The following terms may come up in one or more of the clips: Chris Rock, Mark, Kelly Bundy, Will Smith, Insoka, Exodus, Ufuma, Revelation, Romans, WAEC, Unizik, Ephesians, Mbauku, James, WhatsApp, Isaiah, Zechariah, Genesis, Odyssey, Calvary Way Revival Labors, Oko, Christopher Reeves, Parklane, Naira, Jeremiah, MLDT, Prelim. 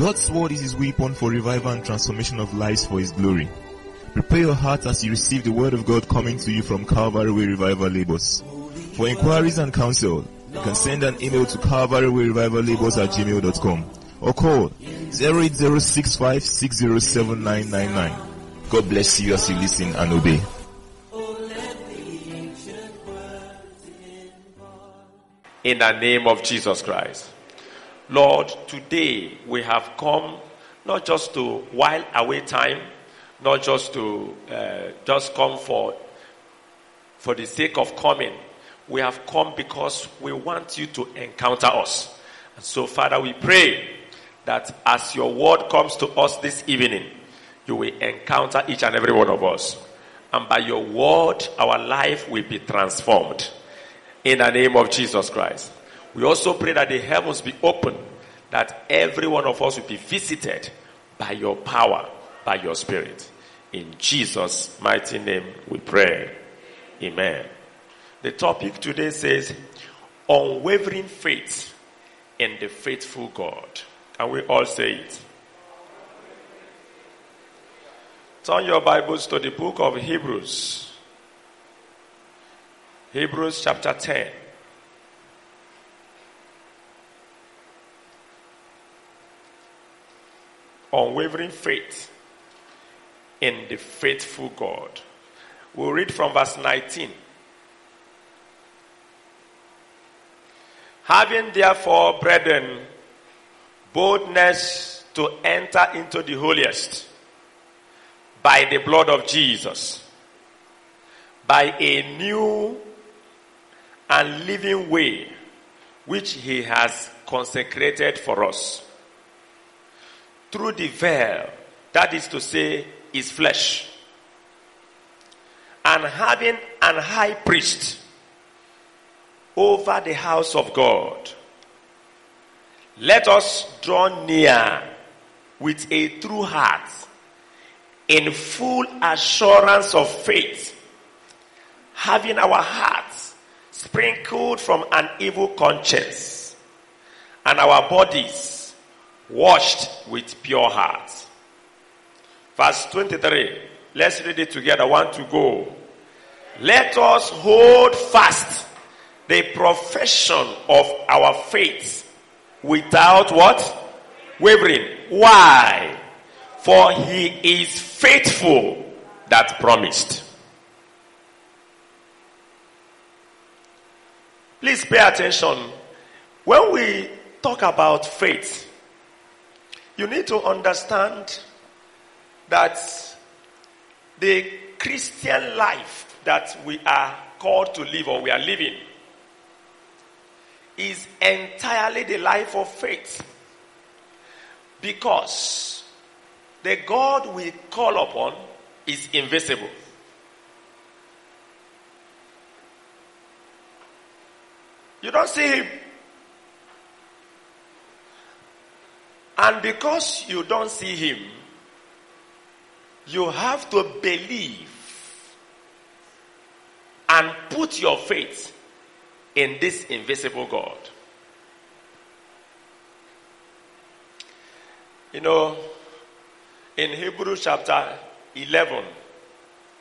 God's word is his weapon for revival and transformation of lives for his glory. Prepare your heart as you receive the word of God coming to you from Calvary Way Revival Labors. For inquiries and counsel, you can send an email to calvarywayrevivallabours@gmail.com or call 08065607999. God bless you as you listen and obey. In the name of Jesus Christ. Lord, today we have come not just to while away time, not just to just come for the sake of coming. We have come because we want you to encounter us. And so, Father, we pray that as your word comes to us this evening, you will encounter each and every one of us. And by your word, our life will be transformed. In the name of Jesus Christ. We also pray that the heavens be open, that every one of us will be visited by your power, by your spirit. In Jesus' mighty name we pray. Amen. The topic today says, unwavering faith in the faithful God. Can we all say it? Turn your Bibles to the book of Hebrews. Hebrews chapter 10. Unwavering faith in the faithful God. We'll read from verse 19. Having therefore, brethren, boldness to enter into the holiest by the blood of Jesus, by a new and living way which he has consecrated for us, through the veil, that is to say, his flesh, and having an high priest over the house of God, let us draw near with a true heart, in full assurance of faith, having our hearts sprinkled from an evil conscience, and our bodies washed with pure hearts. Verse 23. Let's read it together. One to go. Let us hold fast the profession of our faith without what? Wavering. Why? For he is faithful that promised. Please pay attention. When we talk about faith, you need to understand that the Christian life that we are called to live or we are living is entirely the life of faith. Because the God we call upon is invisible. You don't see him. And because you don't see him, you have to believe and put your faith in this invisible God. You know, in Hebrews chapter 11,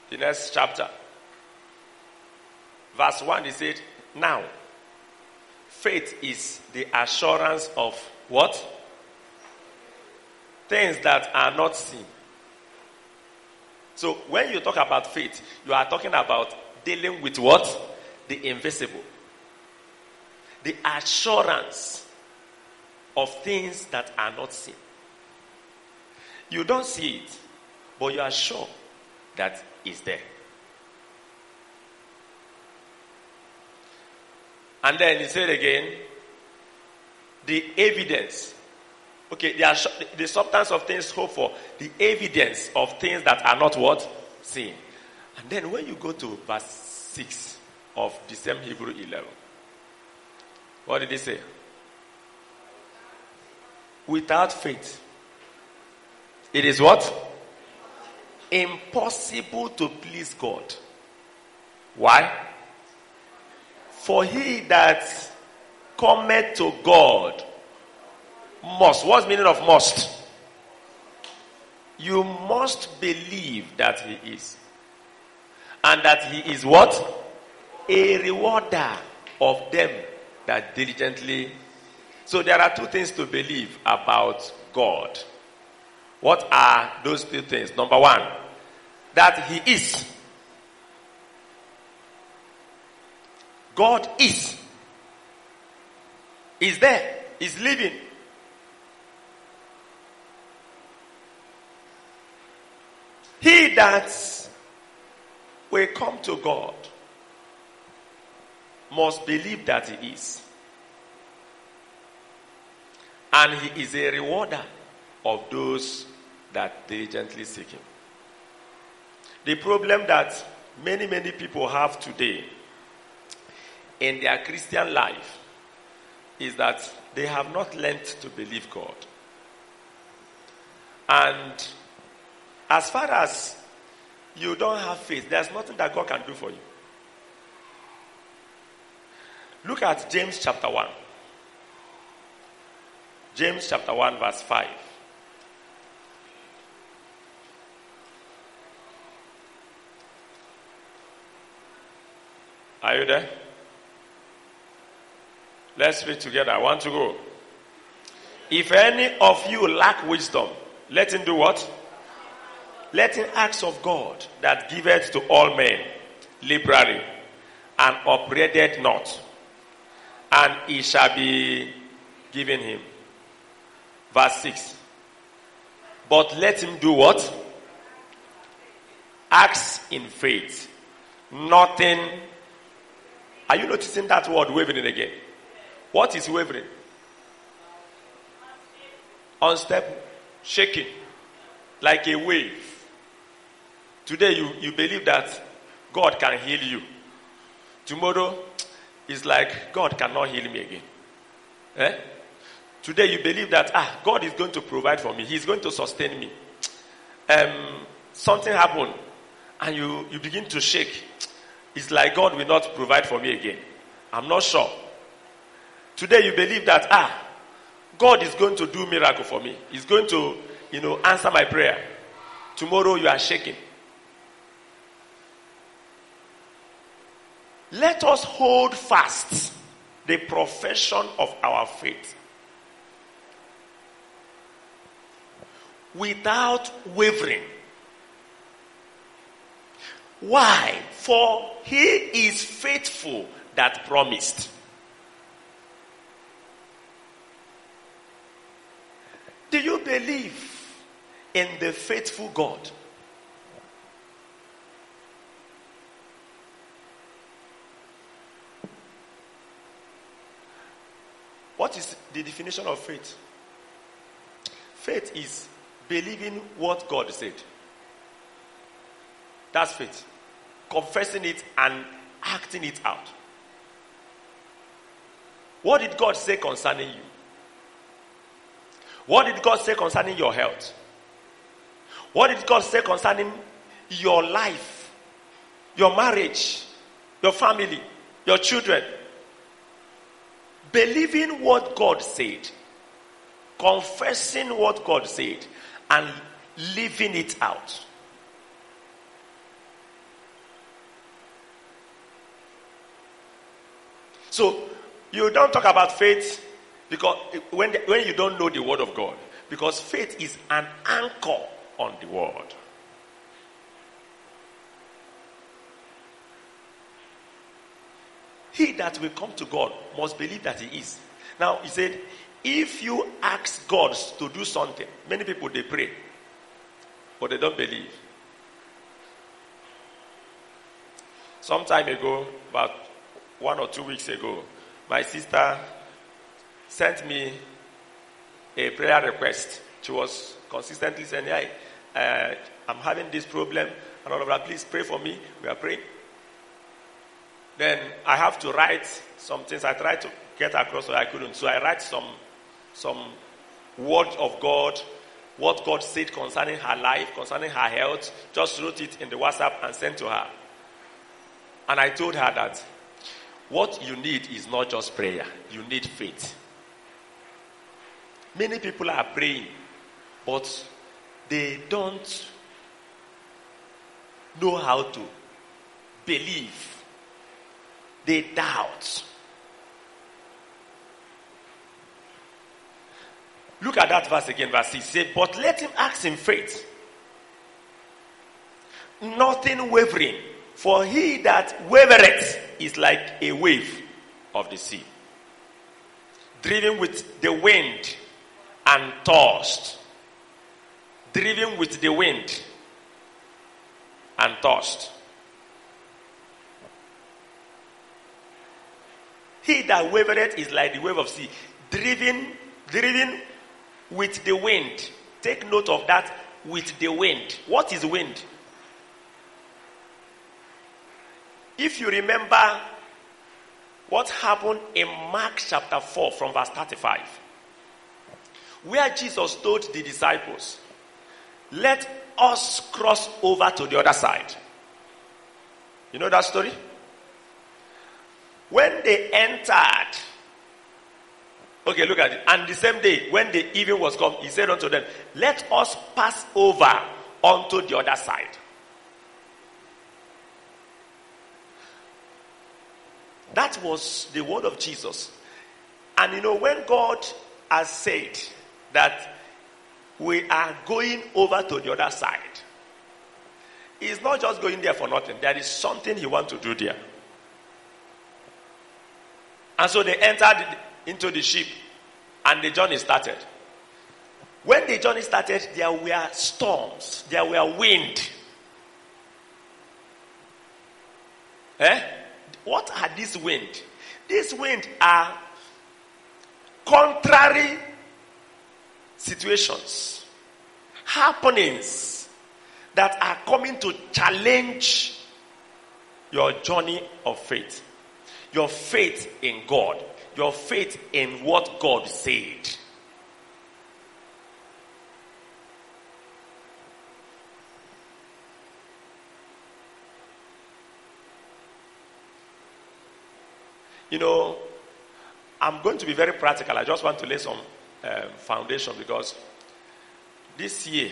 the next chapter, verse 1, he said, now, faith is the assurance of what? Things that are not seen. So when you talk about faith, you are talking about dealing with what? The invisible. The assurance of things that are not seen. You don't see it, but you are sure that it's there. And then he said again, the evidence. Okay, they are the substance of things hoped for, the evidence of things that are not what? Seen. And then when you go to verse 6 of the same Hebrew 11, what did he say? Without faith, it is what? Impossible to please God. Why? For he that cometh to God Must. What's the meaning of must? You must believe that he is. And that he is what? A rewarder of them that diligently. So there are two things to believe about God. What are those two things? Number one, that he is. God is. He's there. He's living. He that will come to God must believe that he is. And he is a rewarder of those that diligently seek him. The problem that many people have today in their Christian life is that they have not learned to believe God. And as far as you don't have faith, there's nothing that God can do for you. Look at James chapter 1. James chapter 1 verse 5. Are you there? Let's read together. I want to go. If any of you lack wisdom, let him do what? Let him ask of God that giveth to all men liberally and upbraideth not, and it shall be given him. Verse 6. But let him do what? Ask in faith. Nothing. Are you noticing that word wavering again? What is wavering? Unstable. Shaking. Like a wave. Today you believe that God can heal you. Tomorrow is like God cannot heal me again. Today you believe that God is going to provide for me. He's going to sustain me. Something happened and you begin to shake. It's like God will not provide for me again. I'm not sure. Today you believe that God is going to do miracle for me. He's going to answer my prayer. Tomorrow you are shaking. Let us hold fast the profession of our faith without wavering. Why? For he is faithful that promised. Do you believe in the faithful God? What is the definition of faith? Faith is believing what God said. That's faith. Confessing it and acting it out. What did God say concerning you? What did God say concerning your health? What did God say concerning your life, your marriage, your family, your children? Believing what God said, confessing what God said, and living it out. So, you don't talk about faith because when you don't know the word of God. Because faith is an anchor on the word. He that will come to God must believe that he is. Now, he said, if you ask God to do something, many people, they pray, but they don't believe. Some time ago, about 1 or 2 weeks ago, my sister sent me a prayer request. She was consistently saying, hey, I'm having this problem, and all of that, please pray for me. We are praying. Then I have to write some things. I tried to get across, but I couldn't. So I write some word of God, what God said concerning her life, concerning her health. Just wrote it in the WhatsApp and sent to her. And I told her that what you need is not just prayer. You need faith. Many people are praying, but they don't know how to believe. They doubt. Look at that verse again, verse 6. Say, but let him ask in faith, nothing wavering, for he that wavereth is like a wave of the sea, driven with the wind and tossed. Driven with the wind and tossed. He that wavereth is like the wave of sea, driven with the wind. Take note of that, with the wind. What is wind? If you remember what happened in Mark chapter 4 from verse 35, where Jesus told the disciples, let us cross over to the other side. You know that story? When they entered, okay, look at it. And the same day, when the evening was come, he said unto them, let us pass over unto the other side. That was the word of Jesus. And you know, when God has said that we are going over to the other side, he's not just going there for nothing. There is something he wants to do there. And so they entered into the ship, and the journey started. When the journey started, there were storms, there were wind. What are these wind? These wind are contrary situations, happenings that are coming to challenge your journey of faith. Your faith in God. Your faith in what God said. You know, I'm going to be very practical. I just want to lay some foundation, because this year,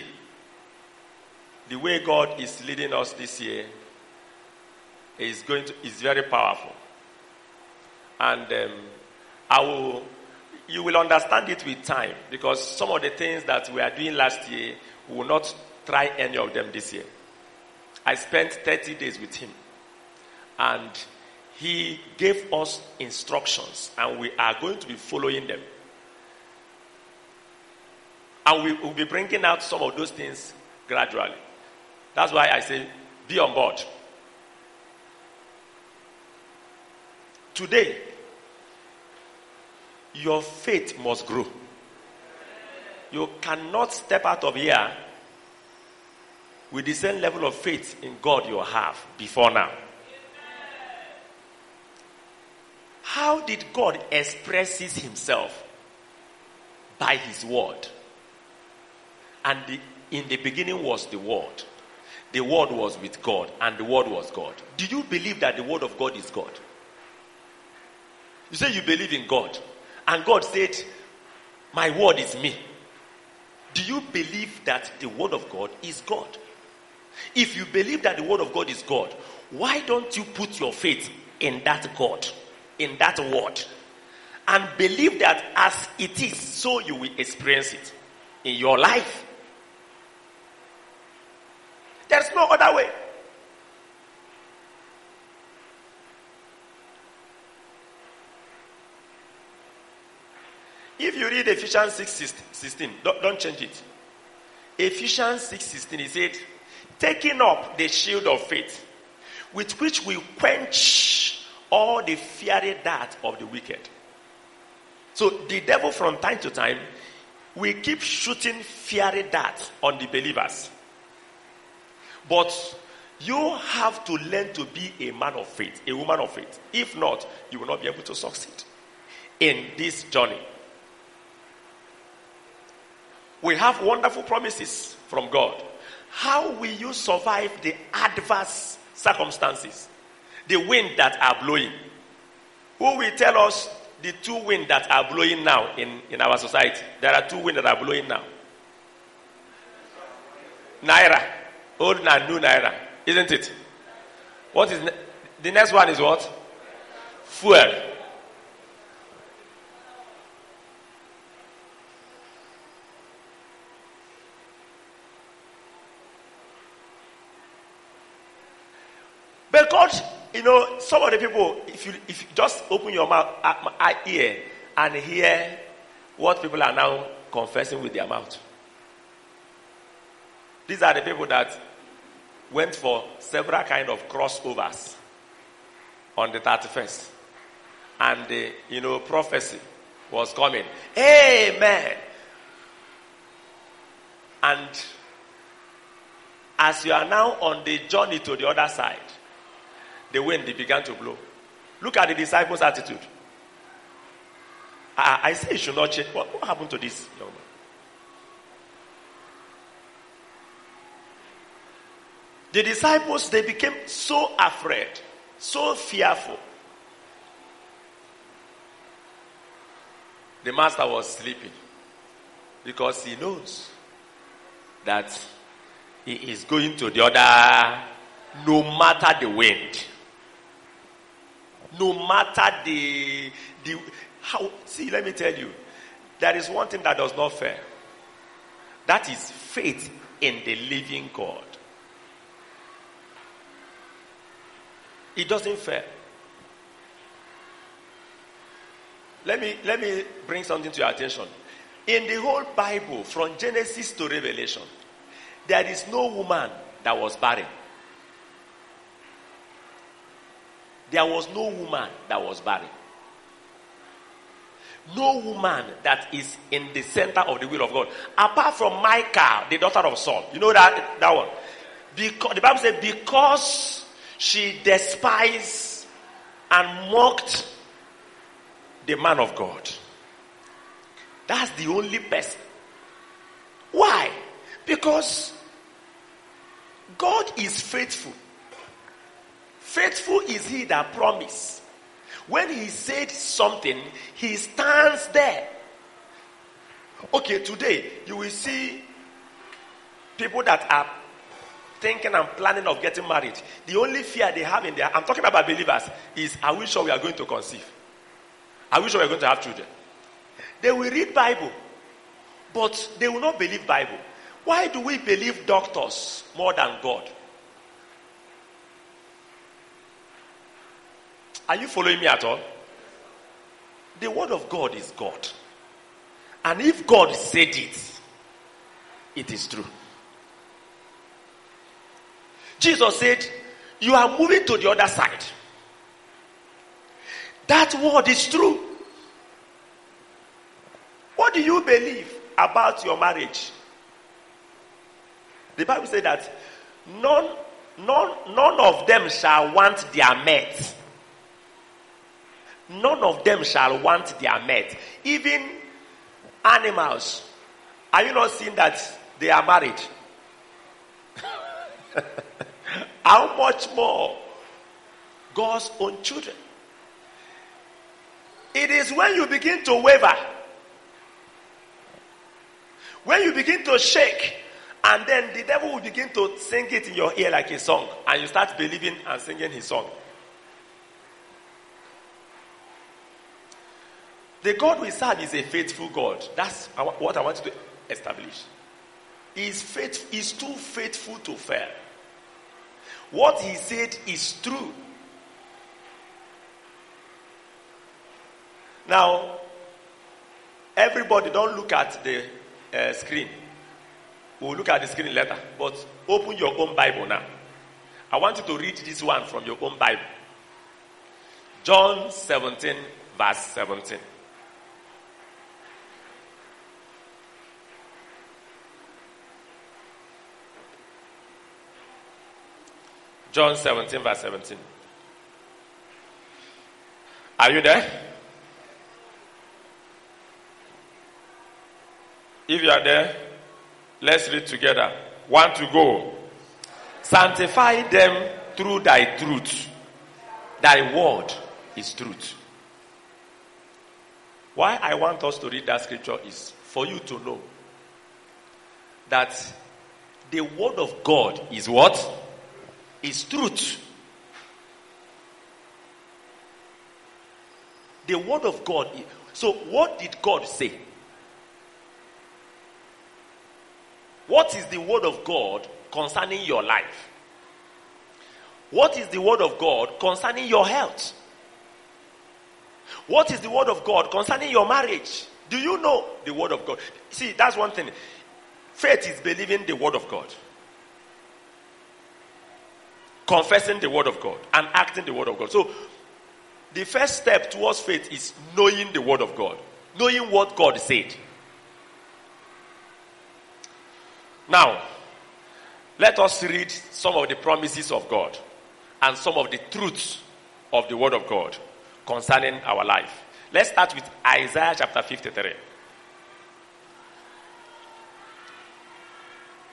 the way God is leading us this year is very powerful. And you will understand it with time, because some of the things that we are doing last year, we will not try any of them this year. I spent 30 days with him, and he gave us instructions, and we are going to be following them. And we will be bringing out some of those things gradually. That's why I say, be on board. Today, your faith must grow. You cannot step out of here with the same level of faith in God you have before now. How did God express himself? By his word. And in the beginning was the word. The word was with God, and the word was God. Do you believe that the word of God is God? You say you believe in God, and God said, my word is me. Do you believe that the word of God is God? If you believe that the word of God is God, why don't you put your faith in that God, in that word, and believe that as it is, so you will experience it in your life? There's no other way. If you read Ephesians 6:16, don't change it. Ephesians 6:16, he said, taking up the shield of faith, with which we quench all the fiery dart of the wicked. So the devil from time to time will keep shooting fiery darts on the believers. But you have to learn to be a man of faith, a woman of faith. If not, you will not be able to succeed in this journey. We have wonderful promises from God. How will you survive the adverse circumstances? The wind that are blowing. Who will tell us the two winds that are blowing now in our society. There are two winds that are blowing now. Naira. Old and new Naira. Isn't it? What is the next one is what? Fuel. Because, you know, some of the people, if you just open your mouth, ear, and hear what people are now confessing with their mouth. These are the people that went for several kind of crossovers on the 31st. And, prophecy was coming. Amen. And as you are now on the journey to the other side, the wind began to blow. Look at the disciples' attitude. I say you should not change. What happened to this young man? The disciples, they became so afraid, so fearful. The master was sleeping because he knows that he is going to the other, no matter the wind. No matter the how. See, let me tell you, there is one thing that does not fail. That is faith in the living God. It doesn't fail. Let me bring something to your attention. In the whole Bible, from Genesis to Revelation, there is no woman that was barren. There was no woman that was barren. No woman that is in the center of the will of God. Apart from Micah, the daughter of Saul. You know that one? Because, the Bible says, because she despised and mocked the man of God. That's the only person. Why? Because God is faithful. Faithful is he that promised. When he said something, he stands there. Okay, today you will see people that are thinking and planning of getting married. The only fear they have in their, I'm talking about believers, is are we sure we are going to conceive? Are we sure we are going to have children? They will read Bible, but they will not believe Bible. Why do we believe doctors more than God? Are you following me at all? The word of God is God. And if God said it, it is true. Jesus said, you are moving to the other side. That word is true. What do you believe about your marriage? The Bible said that none of them shall want their mate. None of them shall want their mate. Even animals. Are you not seeing that they are married? How much more God's own children? It is when you begin to waver, when you begin to shake, and then the devil will begin to sing it in your ear like a song, and you start believing and singing his song. The God we serve is a faithful God. That's what I want to establish. He is too faithful to fail. What he said is true. Now, everybody, don't look at the screen. We'll look at the screen later. But open your own Bible now. I want you to read this one from your own Bible. John 17, verse 17. John 17, verse 17. Are you there? If you are there, let's read together. One to go. Sanctify them through thy truth. Thy word is truth. Why I want us to read that scripture is for you to know that the word of God is what? Is truth. The word of God is, so what did God say? What is the word of God concerning your life? What is the word of God concerning your health? What is the word of God concerning your marriage? Do you know the word of God? See, that's one thing. Faith is believing the word of God, confessing the word of God, and acting the word of God. So, the first step towards faith is knowing the word of God, knowing what God said. Now, let us read some of the promises of God and some of the truths of the word of God concerning our life. Let's start with Isaiah chapter 53.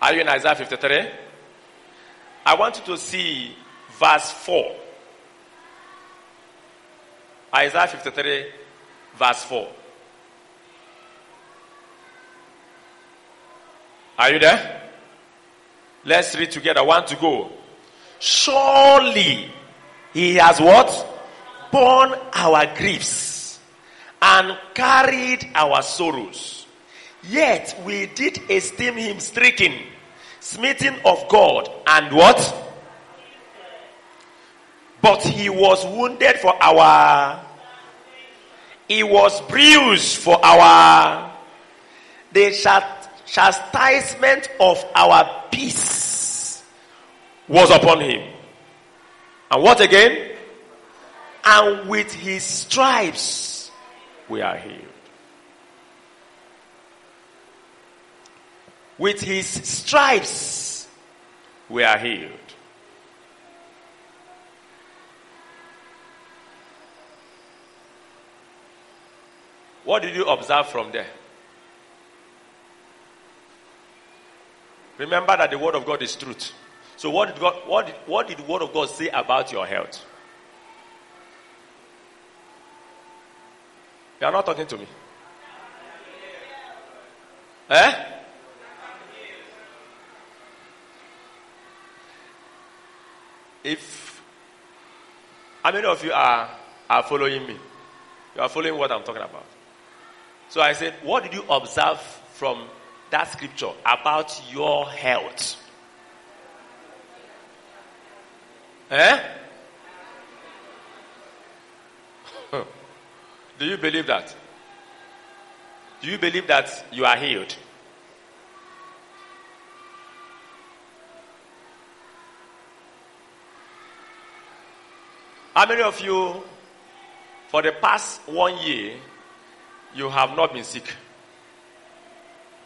Are you in Isaiah 53? I want you to see verse 4. Isaiah 53, verse 4. Are you there? Let's read together. One to go. Surely he has what? Borne our griefs and carried our sorrows. Yet we did esteem him stricken, smitten of God, and what? But he was wounded for our, he was bruised for our, the chastisement of our peace was upon him. And what again? And with his stripes we are healed. With his stripes we are healed. What did you observe from there? Remember that the word of God is truth. So what did the word of God say about your health? You are not talking to me. Eh? How many of you are following me? You are following what I'm talking about. So I said, what did you observe from that scripture about your health? Eh? Do you believe that? Do you believe that you are healed? How many of you, for the past 1 year, you have not been sick?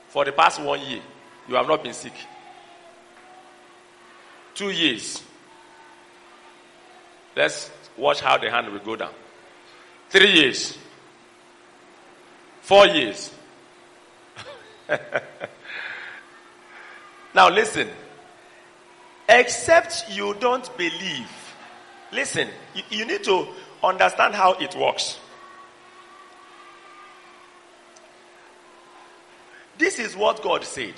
For the past 1 year, you have not been sick. 2 years. Let's watch how the hand will go down. 3 years. 4 years. Now listen. Except you don't believe. Listen, you need to understand how it works. This is what God said.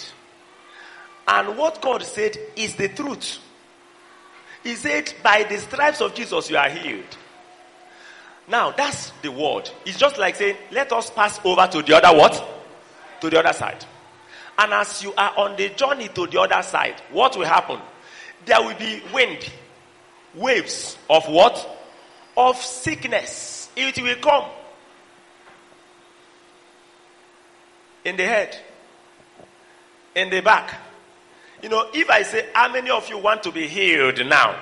And what God said is the truth. He said, by the stripes of Jesus you are healed. Now, that's the word. It's just like saying, let us pass over to the other what? To the other side. And as you are on the journey to the other side, what will happen? There will be wind. Waves of what? Of sickness. It will come. In the head. In the back. You know, if I say, how many of you want to be healed now?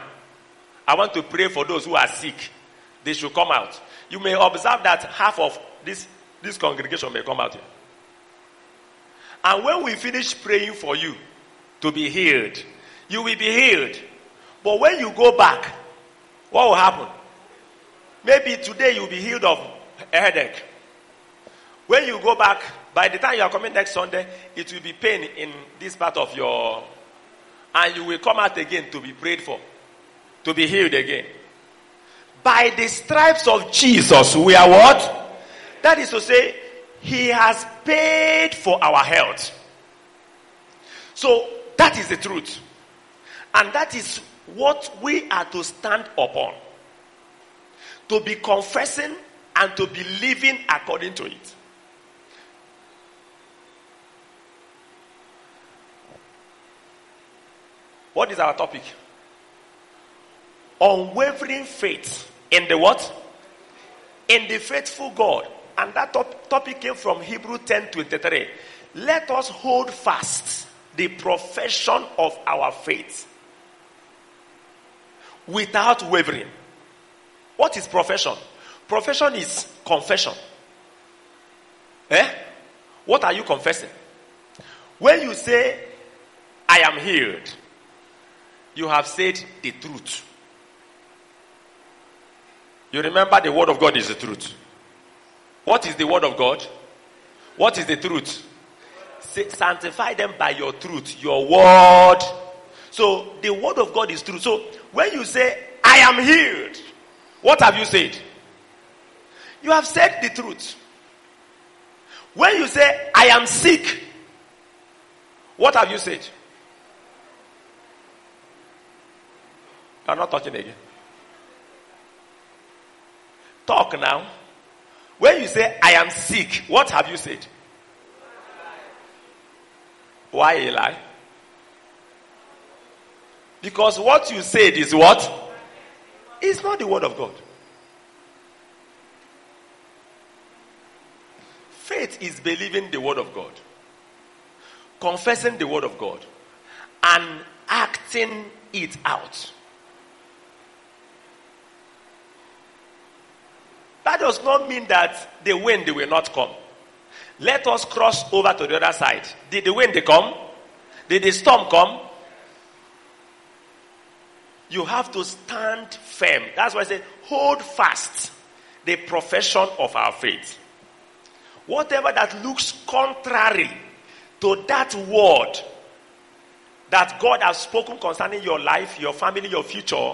I want to pray for those who are sick. They should come out. You may observe that half of this congregation may come out here. And when we finish praying for you to be healed, you will be healed. But when you go back, what will happen? Maybe today you'll be healed of a headache. When you go back, by the time you are coming next Sunday, it will be pain in this part of your... And you will come out again to be prayed for. To be healed again. By the stripes of Jesus, we are what? That is to say, he has paid for our health. So that is the truth. And that is what we are to stand upon. To be confessing and to be living according to it. What is our topic? Unwavering faith in the what? In the faithful God. And that topic came from Hebrews 10:23. Let us hold fast the profession of our faith without wavering. What is profession? Profession is confession. What are you confessing? When you say, I am healed, you have said the truth. You remember the word of God is the truth. What is the word of God? What is the truth? Sanctify them by your truth, your word. So the word of God is truth. So when you say, I am healed, what have you said? You have said the truth. When you say, I am sick, what have you said? I'm not talking again. Talk now. When you say, I am sick, what have you said? Why a lie? Because what you said is what? It's not the word of God. Faith is believing the word of God. Confessing the word of God. And acting it out. That does not mean that the wind will not come. Let us cross over to the other side. Did the wind come? Did the storm come? You have to stand firm. That's why I say, hold fast the profession of our faith. Whatever that looks contrary to that word that God has spoken concerning your life, your family, your future,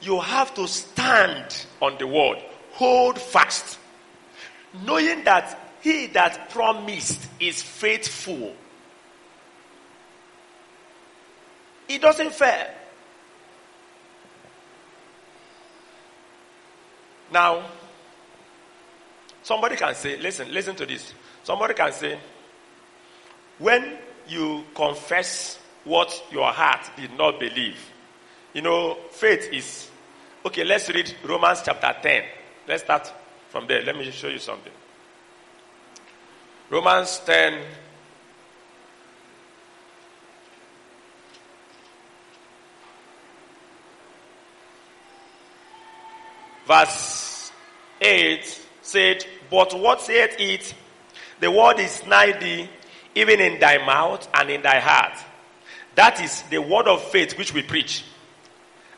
you have to stand on the word. Hold fast, knowing that he that promised is faithful. It doesn't fail. Now, somebody can say, listen to this. Somebody can say, when you confess what your heart did not believe, faith is, okay, let's read Romans chapter 10. Let's start from there. Let me show you something. Romans 10. Verse 8 said, but what saith it? The word is nigh thee, even in thy mouth and in thy heart. That is the word of faith which we preach.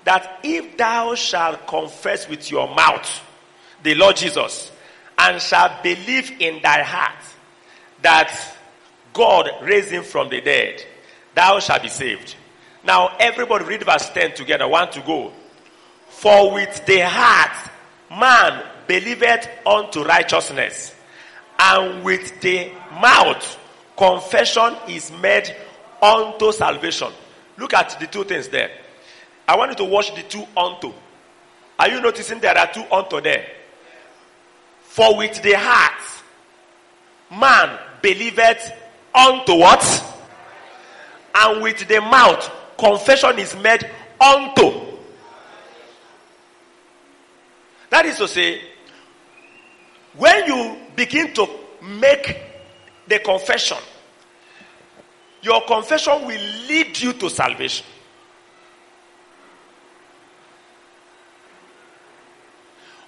That if thou shalt confess with your mouth the Lord Jesus, and shall believe in thy heart that God raised him from the dead, thou shalt be saved. Now everybody read verse 10 together. One to go. For with the heart man believeth unto righteousness, and with the mouth confession is made unto salvation. Look at the two things there. I want you to watch the two unto. Are you noticing there are two unto there? For with the heart, man believeth unto what? And with the mouth, confession is made unto. That is to say, when you begin to make the confession, your confession will lead you to salvation.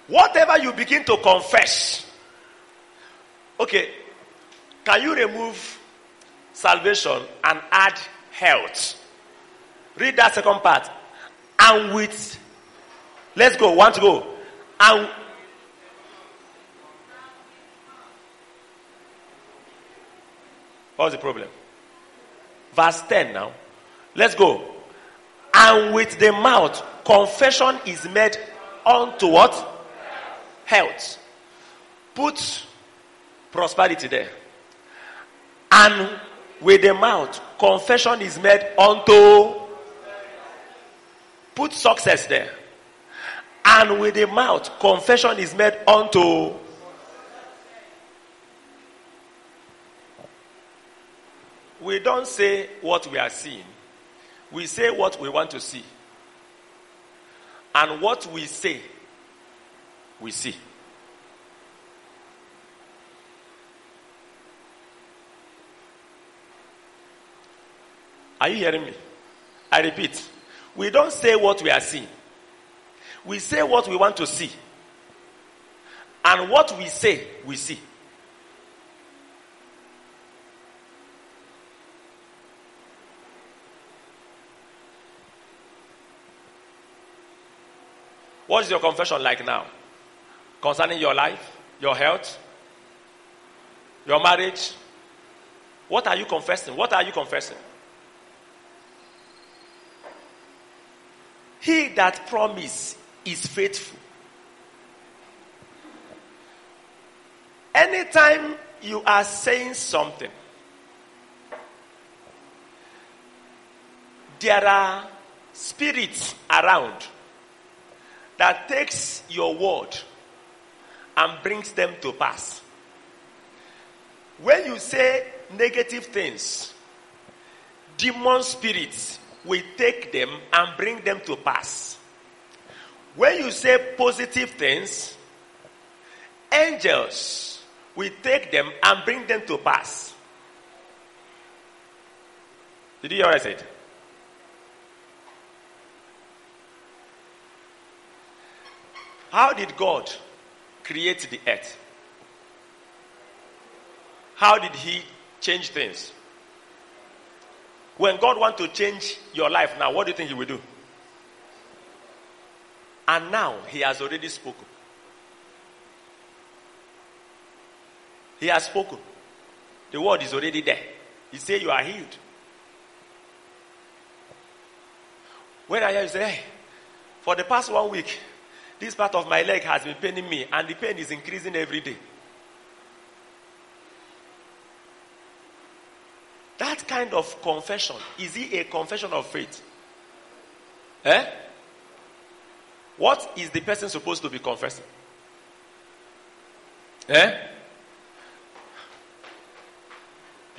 Whatever you begin to confess. Okay, can you remove salvation and add health? Read that second part. And with, let's go, one to go. And what's the problem? Verse 10 now. Let's go. And with the mouth, confession is made unto what? Health. Put prosperity there. And with the mouth, confession is made unto. Put success there. And with the mouth, confession is made unto. We don't say what we are seeing. We say what we want to see. And what we say, we see. Are you hearing me? I repeat. We don't say what we are seeing. We say what we want to see. And what we say, we see. What is your confession like now? Concerning your life, your health, your marriage. What are you confessing? What are you confessing? He that promised is faithful. Anytime you are saying something, there are spirits around that takes your word and brings them to pass. When you say negative things, demon spirits will take them and bring them to pass. When you say positive things, angels will take them and bring them to pass. Did you hear what I said? How did God create the earth? How did He change things? When God wants to change your life now, what do you think He will do? And now, He has already spoken. He has spoken. The word is already there. He said, you are healed. When I hear you say, hey, for the past 1 week, this part of my leg has been paining me, and the pain is increasing every day. That kind of confession, is it a confession of faith? What is the person supposed to be confessing? You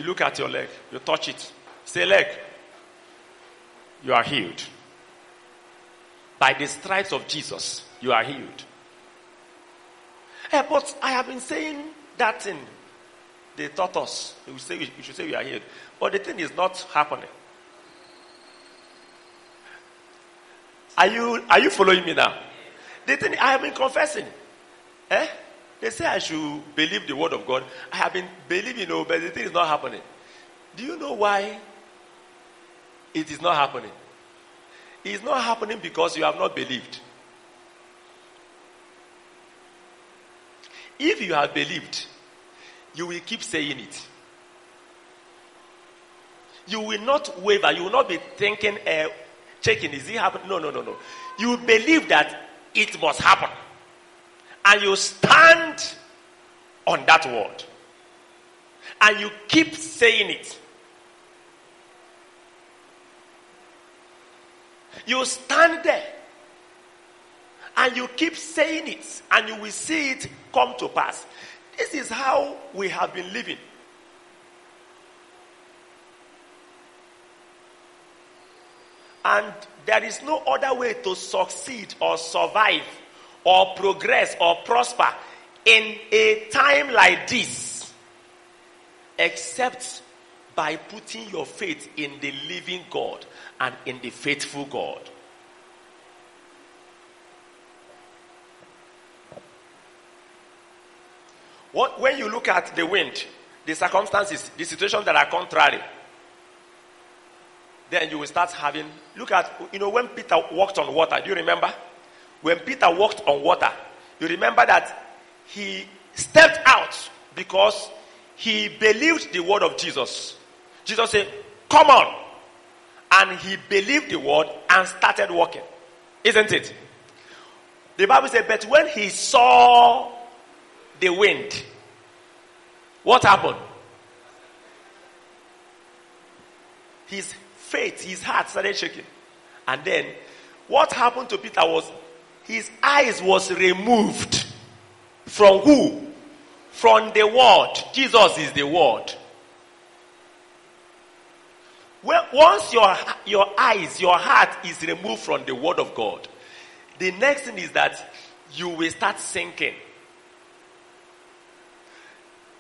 look at your leg, you touch it, say, leg, you are healed. By the stripes of Jesus, you are healed. Hey, but I have been saying that thing. They taught us. They would say we should say we are healed. But the thing is not happening. Are you following me now? The thing I have been confessing. They say I should believe the word of God. I have been believing, but the thing is not happening. Do you know why it is not happening? It is not happening because you have not believed. If you have believed, you will keep saying it. You will not waver. You will not be thinking, checking, is it happening? No. You believe that it must happen. And you stand on that word. And you keep saying it. You stand there. And you keep saying it. And you will see it come to pass. This is how we have been living. And there is no other way to succeed or survive or progress or prosper in a time like this except by putting your faith in the living God and in the faithful God. When you look at the wind, the circumstances, the situations that are contrary, then you will start having, when Peter walked on water, do you remember? When Peter walked on water, you remember that he stepped out because he believed the word of Jesus. Jesus said, come on. And he believed the word and started walking. Isn't it? The Bible says, but when he saw the wind. What happened? His faith, his heart started shaking. And then, what happened to Peter was, his eyes was removed. From who? From the Word. Jesus is the Word. Well, once your eyes, your heart is removed from the Word of God, the next thing is that you will start sinking.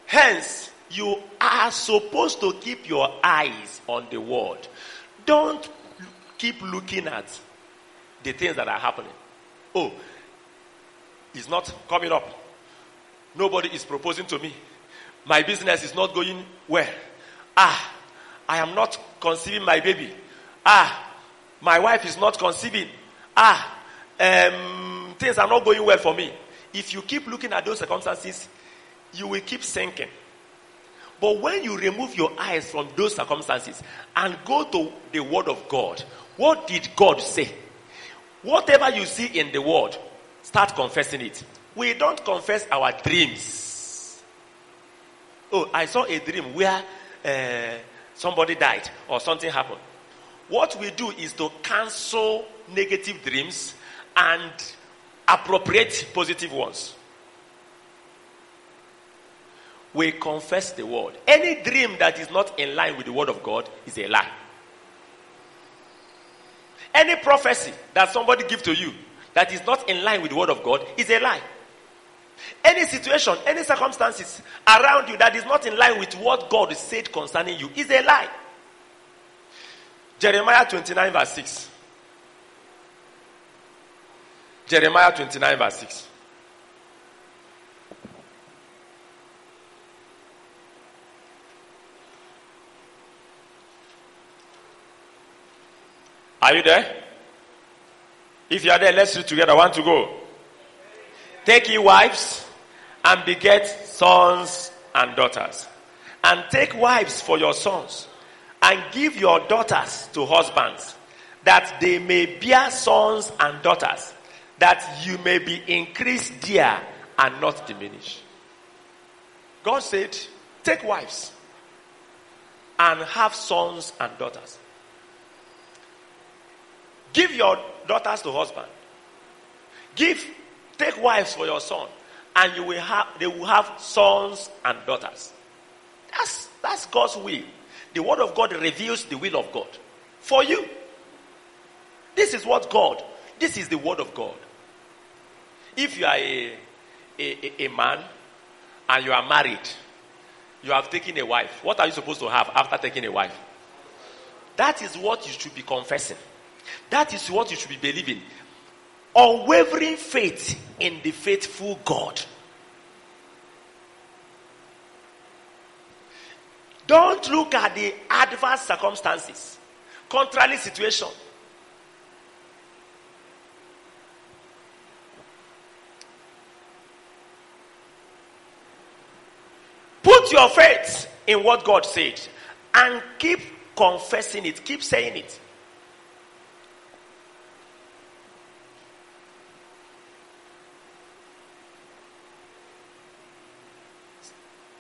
Hence, you are supposed to keep your eyes on the Word. Don't keep looking at the things that are happening. Oh, it's not coming up. Nobody is proposing to me. My business is not going well. Ah, I am not conceiving my baby. Ah, my wife is not conceiving. Ah, things are not going well for me. If you keep looking at those circumstances, you will keep sinking. But when you remove your eyes from those circumstances and go to the Word of God, what did God say? Whatever you see in the Word, start confessing it. We don't confess our dreams. Oh, I saw a dream where somebody died or something happened. What we do is to cancel negative dreams and appropriate positive ones. We confess the Word. Any dream that is not in line with the Word of God is a lie. Any prophecy that somebody gives to you that is not in line with the Word of God is a lie. Any situation, any circumstances around you that is not in line with what God said concerning you is a lie. Jeremiah 29 verse 6. Jeremiah 29 verse 6. Are you there? If you are there, let's read together. One to go. Take ye wives, and beget sons and daughters. And take wives for your sons, and give your daughters to husbands, that they may bear sons and daughters, that you may be increased there and not diminished. God said, take wives, and have sons and daughters. Give your daughters to husband. Take wives for your son, and they will have sons and daughters. That's God's will. The Word of God reveals the will of God for you. This is the Word of God. If you are a man and you are married, you have taken a wife. What are you supposed to have after taking a wife? That is what you should be confessing. That is what you should be believing. Unwavering faith in the faithful God. Don't look at the adverse circumstances, contrary situation. Put your faith in what God said and keep confessing it, keep saying it.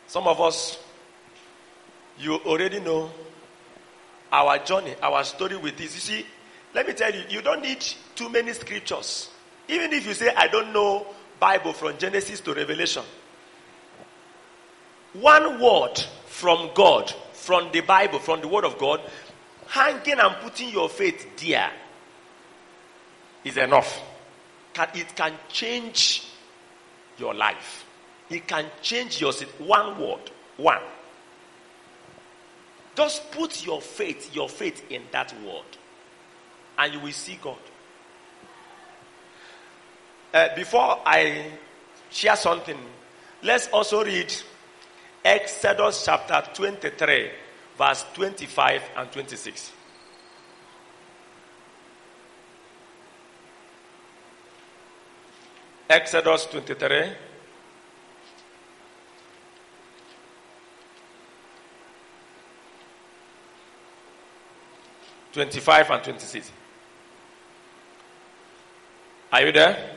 Some of us, you already know our journey, our story with this. You see, let me tell you, you don't need too many scriptures. Even if you say, I don't know Bible from Genesis to Revelation. One word from God, from the Bible, from the Word of God, hanging and putting your faith there is enough. It can change your life. It can change your situation. One word. One. Just put your faith in that word. And you will see God. Before I share something, let's also read Exodus chapter 23, verse 25 and 26. Exodus 23. Verse 25 and 26. Are you there?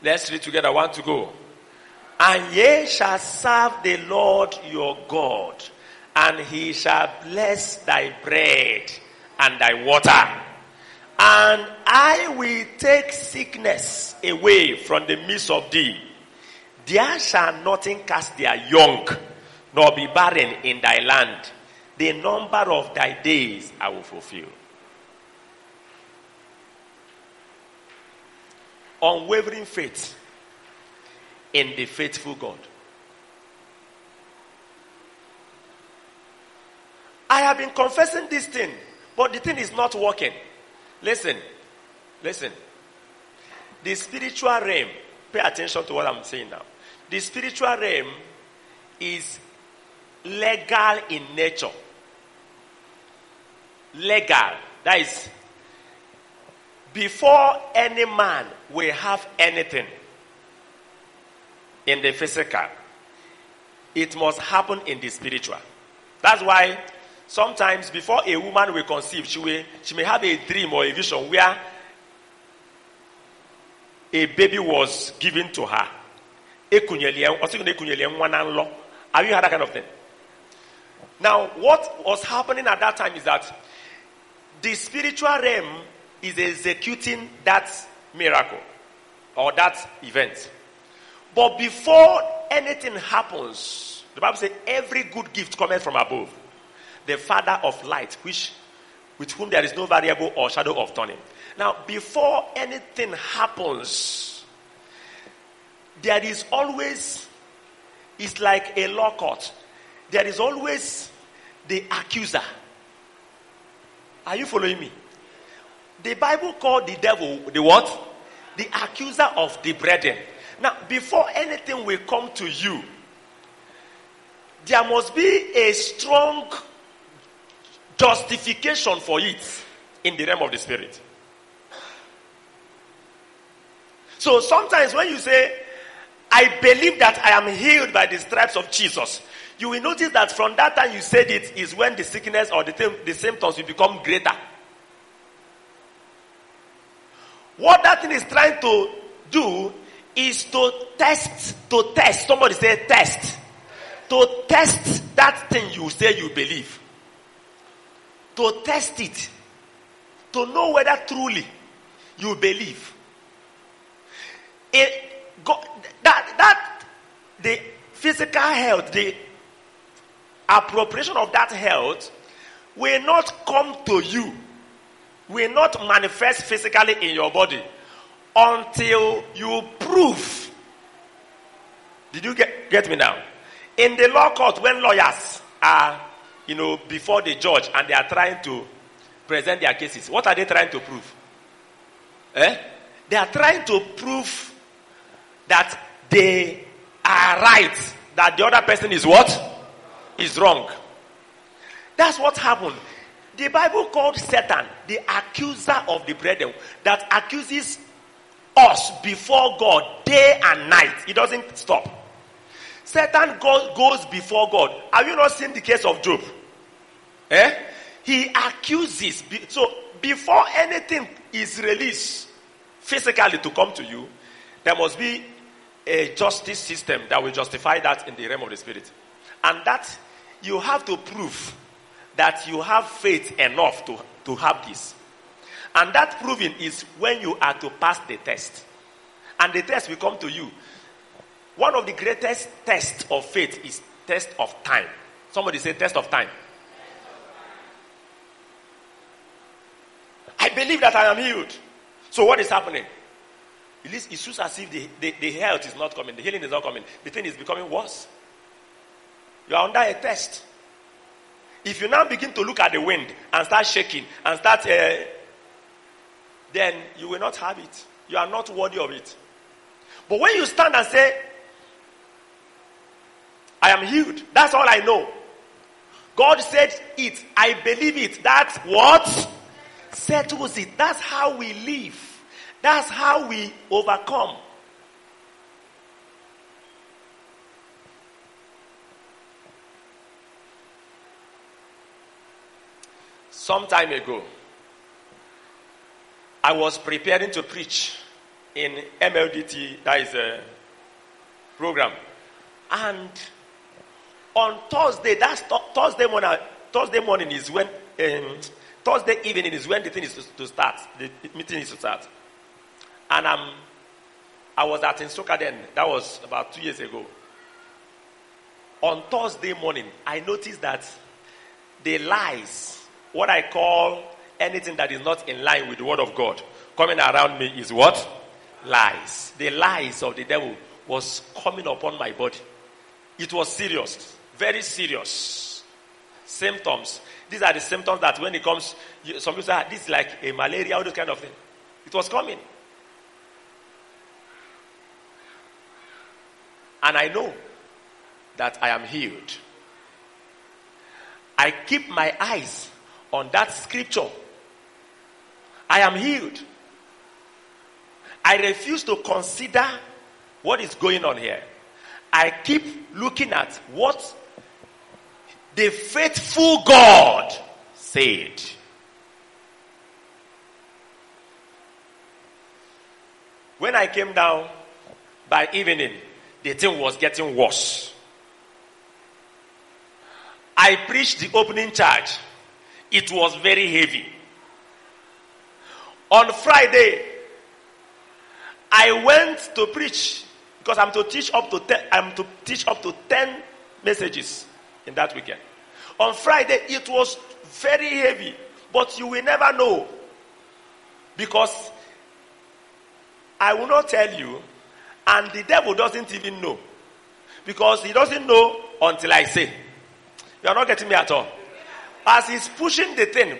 Let's read together. One to go. And ye shall serve the Lord your God, and he shall bless thy bread and thy water. And I will take sickness away from the midst of thee. There shall nothing cast their young, nor be barren in thy land. The number of thy days I will fulfill. Unwavering faith in the faithful God. I have been confessing this thing, but the thing is not working. Listen. The spiritual realm, pay attention to what I'm saying now. The spiritual realm is legal in nature. Legal. That is, before any man will have anything in the physical, it must happen in the spiritual. That's why sometimes before a woman will conceive, she may have a dream or a vision where a baby was given to her. Have you heard that kind of thing? Now, what was happening at that time is that the spiritual realm is executing that miracle or that event. But before anything happens, the Bible says, every good gift cometh from above, the Father of light, with whom there is no variable or shadow of turning. Now, before anything happens, there is always, it's like a law court, there is always the accuser. Are you following me? The Bible called the devil, the what? The accuser of the brethren. Now, before anything will come to you, there must be a strong justification for it in the realm of the spirit. So sometimes when you say, I believe that I am healed by the stripes of Jesus, you will notice that from that time you said it is when the sickness or the symptoms will become greater. What that thing is trying to do is to test. Somebody say test. To test that thing you say you believe. To test it. To know whether truly you believe. The physical health, the appropriation of that health will not come to you, will not manifest physically in your body until you prove. Did you get me now? In the law court, when lawyers are, before the judge and they are trying to present their cases, what are they trying to prove? They are trying to prove that they are right, that the other person is what? Is wrong. That's what happened. The Bible called Satan the accuser of the brethren, that accuses us before God day and night. It doesn't stop. Satan goes before God. Have you not seen the case of Job? He accuses. So before anything is released physically to come to you, there must be a justice system that will justify that in the realm of the spirit. And that you have to prove that you have faith enough to have this. And that proving is when you are to pass the test. And the test will come to you. One of the greatest tests of faith is test of time. Somebody say test of time. I believe that I am healed. So what is happening? It's just as if the health is not coming. The healing is not coming. The thing is becoming worse. You are under a test. If you now begin to look at the wind and start shaking and start, then you will not have it. You are not worthy of it. But when you stand and say, I am healed, that's all I know. God said it. I believe it. That's what settles it. That's how we live. That's how we overcome. Some time ago, I was preparing to preach in MLDT, that is a program And on Thursday, that's Thursday morning is when, Thursday evening is when the thing is to start, the meeting is to start. And I was at Insoka then, that was about 2 years ago. On Thursday morning, I noticed that the lies, what I call anything that is not in line with the word of God, coming around me is what? Lies. The lies of the devil was coming upon my body. It was serious. Very serious. Symptoms. These are the symptoms that when it comes, some people say, this is like a malaria, all those kind of thing. It was coming. And I know that I am healed. I keep my eyes on that scripture. I am healed. I refuse to consider what is going on here. I keep looking at what the faithful God said. When I came down by evening, the thing was getting worse. I preached the opening charge. It was very heavy. On Friday, I went to preach because I'm to teach up to 10 messages in that weekend. On Friday, it was very heavy, but you will never know because I will not tell you, and the devil doesn't even know because he doesn't know until I say. You are not getting me at all. As he's pushing the thing,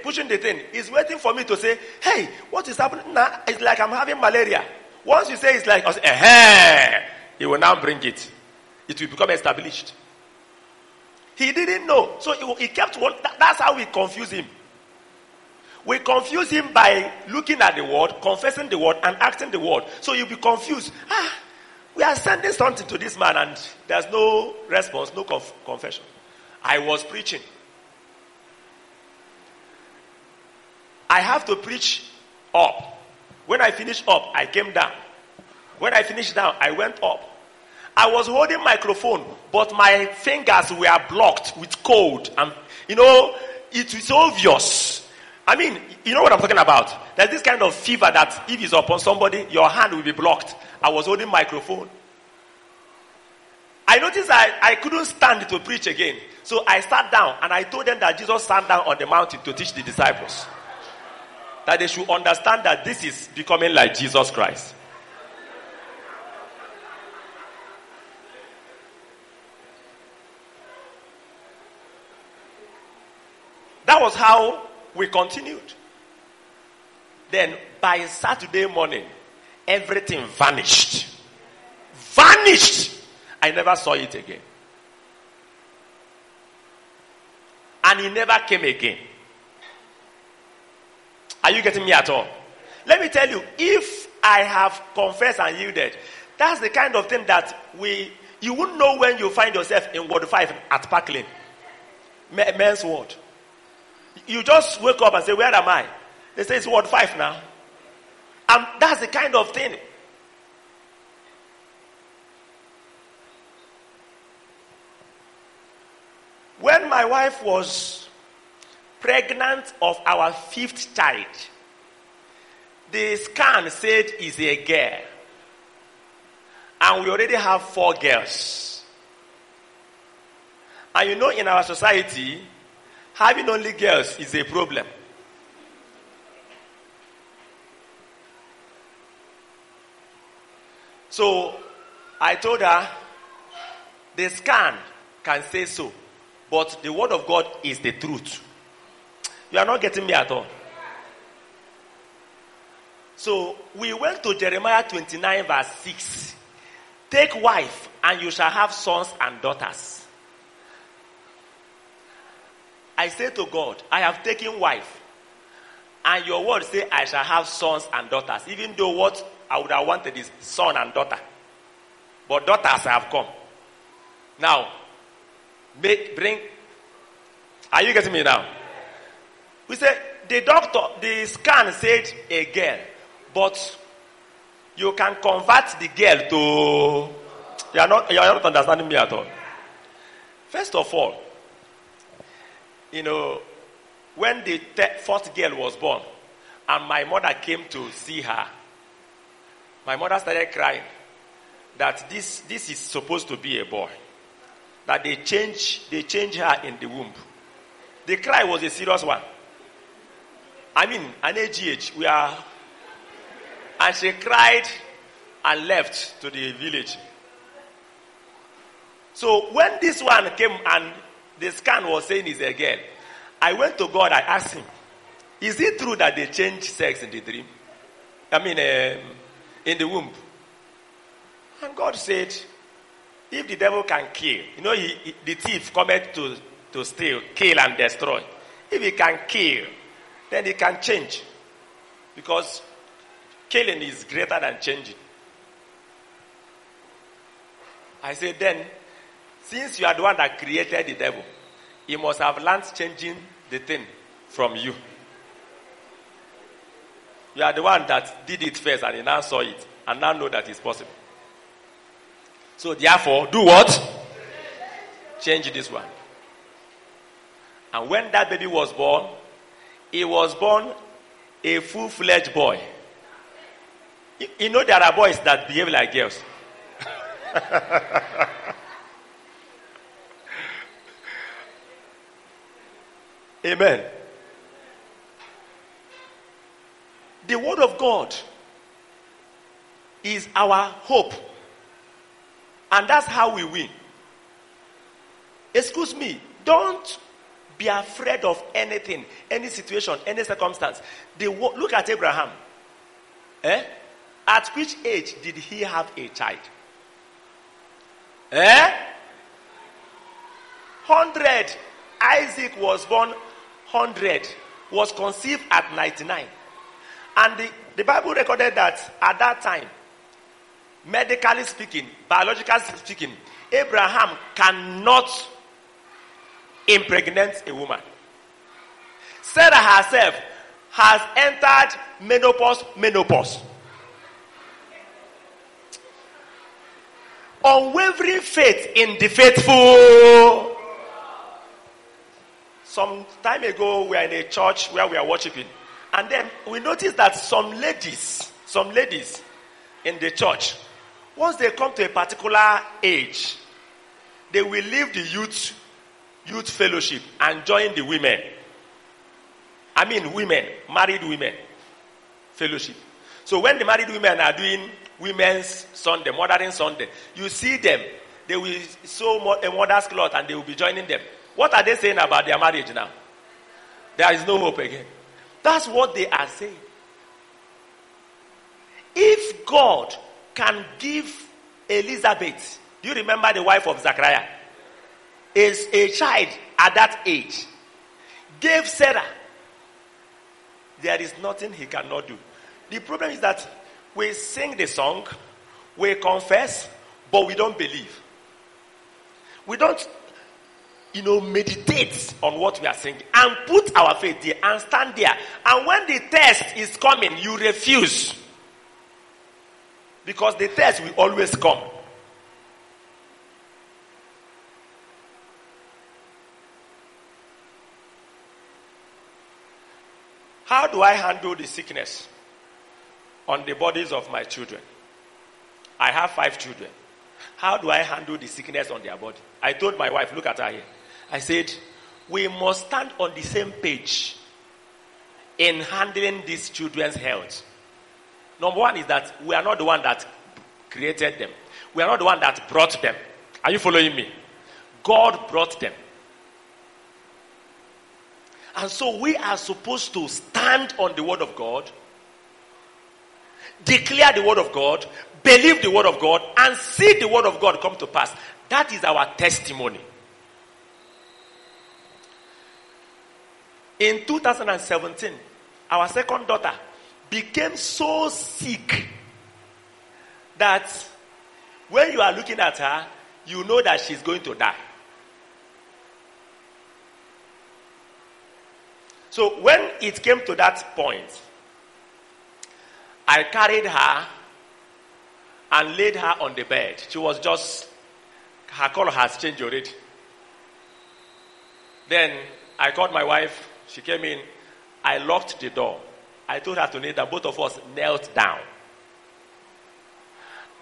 he's waiting for me to say, hey, what is happening now? It's like I'm having malaria. Once you say it's like, he will now bring it. It will become established. He didn't know. So he kept, that's how we confuse him. We confuse him by looking at the word, confessing the word, and acting the word. So you'll be confused. We are sending something to this man and there's no response, no confession. I was preaching. I have to preach up. When I finished up, I came down. When I finished down, I went up. I was holding microphone, but my fingers were blocked with cold. And it is obvious. I mean, you know what I'm talking about. There's this kind of fever that if it's upon somebody, your hand will be blocked. I was holding microphone. I noticed I couldn't stand to preach again. So I sat down and I told them that Jesus sat down on the mountain to teach the disciples. That they should understand that this is becoming like Jesus Christ. That was how we continued. Then by Saturday morning, everything vanished. Vanished! I never saw it again. And it never came again. Are you getting me at all? Let me tell you, if I have confessed and yielded, that's the kind of thing that you won't know when you find yourself in Ward 5 at Parklane. Men's Ward. You just wake up and say, where am I? They say, it's Ward 5 now. And that's the kind of thing. When my wife was pregnant of our 5th child, the scan said is a girl, and we already have 4 girls. And in our society, having only girls is a problem. So I told her, the scan can say so, but the word of God is the truth. You are not getting me at all. So we went to Jeremiah 29 verse 6. Take wife and you shall have sons and daughters. I say to God, I have taken wife. And your word say I shall have sons and daughters. Even though what I would have wanted is son and daughter. But daughters have come. Now, are you getting me now? We said, the scan said a girl, but you can convert the girl to You are not understanding me at all. First of all, you know, when the fourth girl was born, and my mother came to see her, my mother started crying that this is supposed to be a boy. That they changed her in the womb. The cry was a serious one. I mean, an age we are, and she cried and left to the village. So when this one came and the scan was saying it's a girl, I went to God. I asked him, "Is it true that they changed sex in the dream? I mean, in the womb?" And God said, "If the devil can kill, you know, the thief cometh to steal, kill, and destroy. If he can kill, then he can change, because killing is greater than changing." I said, "Then, since you are the one that created the devil, he must have learned changing the thing from you. You are the one that did it first, and he now saw it, and now know that it's possible. So therefore, do what? Change this one." And when that baby was born, he was born a full-fledged boy. You know, there are boys that behave like girls. Amen. The word of God is our hope. And that's how we win. Excuse me. Don't be afraid of anything, any situation, any circumstance. Look at Abraham. At which age did he have a child? 100. Isaac was born 100. Was conceived at 99. And the Bible recorded that at that time, medically speaking, biologically speaking, Abraham cannot impregnate a woman. Sarah herself has entered menopause. Unwavering faith in the faithful. Some time ago, we were in a church where we are worshiping. And then we noticed that some ladies in the church, once they come to a particular age, they will leave the youth fellowship and join the women. I mean married women fellowship. So when the married women are doing women's Sunday, mothering Sunday, you see them, they will sew a mother's cloth and they will be joining them. What are they saying about their marriage now? There is no hope again. That's what they are saying. If God can give Elizabeth, do you remember the wife of Zechariah? Is a child at that age. Gave Sarah. There is nothing he cannot do. The problem is that we sing the song, we confess, but we don't believe. We don't, meditate on what we are saying and put our faith there and stand there. And when the test is coming, you refuse. Because the test will always come. How do I handle the sickness on the bodies of my children? I have 5 children. How do I handle the sickness on their body? I told my wife, look at her here. I said, we must stand on the same page in handling these children's health. Number one is that we are not the one that created them. We are not the one that brought them. Are you following me? God brought them. And so we are supposed to stand on the word of God, declare the word of God, believe the word of God, and see the word of God come to pass. That is our testimony. In 2017, our second daughter became so sick that when you are looking at her, you know that she's going to die. So when it came to that point, I carried her and laid her on the bed. She was just, her color has changed already. Then I called my wife. She came in. I locked the door. I told her to kneel down. Both of us knelt down.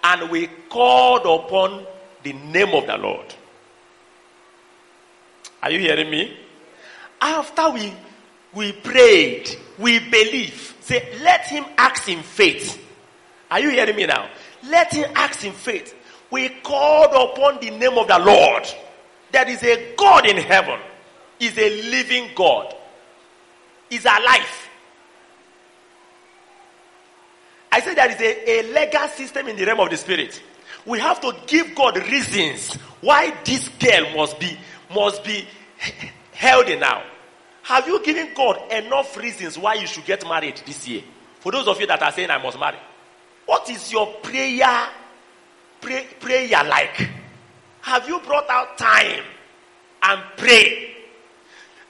And we called upon the name of the Lord. Are you hearing me? After we prayed, we believe. Say, let him act in faith. Are you hearing me now? Let him act in faith. We called upon the name of the Lord. There is a God in heaven. He's a living God. He's alive. I said there is a legal system in the realm of the spirit. We have to give God reasons why this girl must be healthy now. Have you given God enough reasons why you should get married this year? For those of you that are saying I must marry. What is your prayer like? Have you brought out time and pray?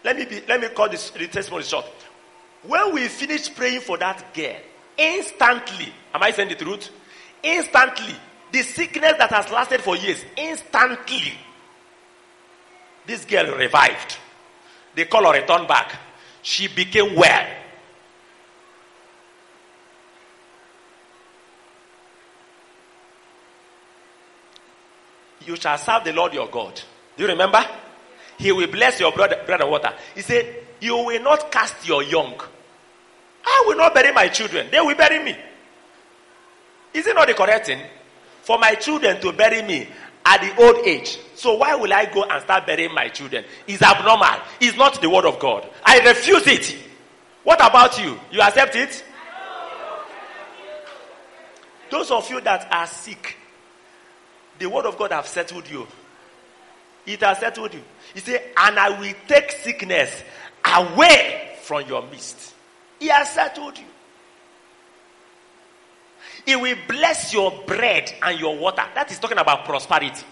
Let me call this the testimony short. When we finished praying for that girl, instantly, am I saying the truth? Instantly, the sickness that has lasted for years, instantly, this girl revived. The color returned back. She became well. You shall serve the Lord your God. Do you remember? He will bless your bread and water. He said, you will not cast your young. I will not bury my children. They will bury me. Is it not the correct thing? For my children to bury me at the old age. So why will I go and start burying my children? It's abnormal. It's not the word of God. I refuse it. What about you? You accept it? Those of you that are sick, the word of God has settled you. It has settled you. He said, and I will take sickness away from your midst. He has settled you. He will bless your bread and your water. That is talking about prosperity.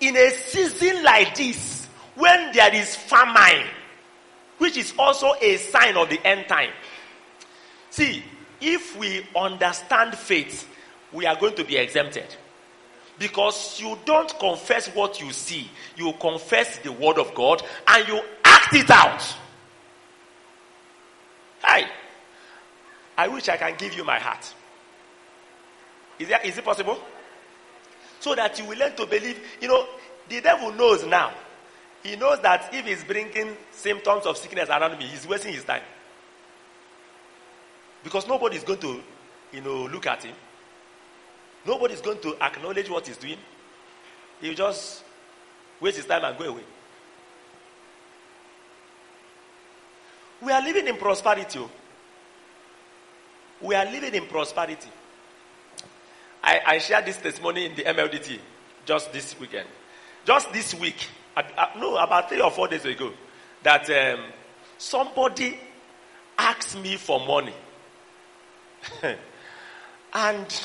In a season like this, when there is famine, which is also a sign of the end time. See, if we understand faith, we are going to be exempted. Because you don't confess what you see. You confess the word of God and you act it out. Hi. I wish I can give you my heart. Is it possible? So that you will learn to believe. You know, the devil knows now. He knows that if he's bringing symptoms of sickness around me, he's wasting his time. Because nobody's going to, look at him. Nobody's going to acknowledge what he's doing. He'll just waste his time and go away. We are living in prosperity. We are living in prosperity. I shared this testimony in the MLDT just this weekend. Just this week. About 3 or 4 days ago. That somebody asked me for money. And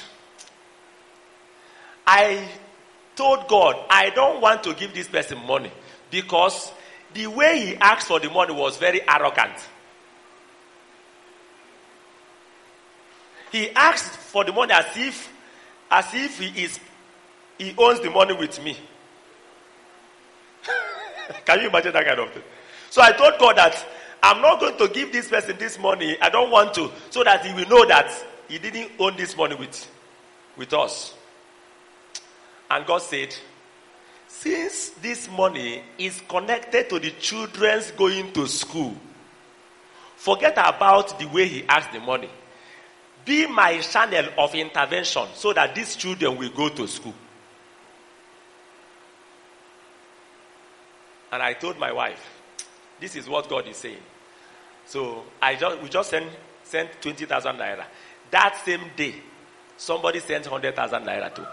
I told God, I don't want to give this person money because the way he asked for the money was very arrogant. He asked for the money as if he owns the money with me. Can you imagine that kind of thing? So I told God that I'm not going to give this person this money. I don't want to, so that he will know that he didn't own this money with us. And God said, since this money is connected to the children's going to school, forget about the way he asked the money. Be my channel of intervention so that these children will go to school. And I told my wife, this is what God is saying. So we just sent 20,000 Naira. That same day, somebody sent 100,000 Naira too.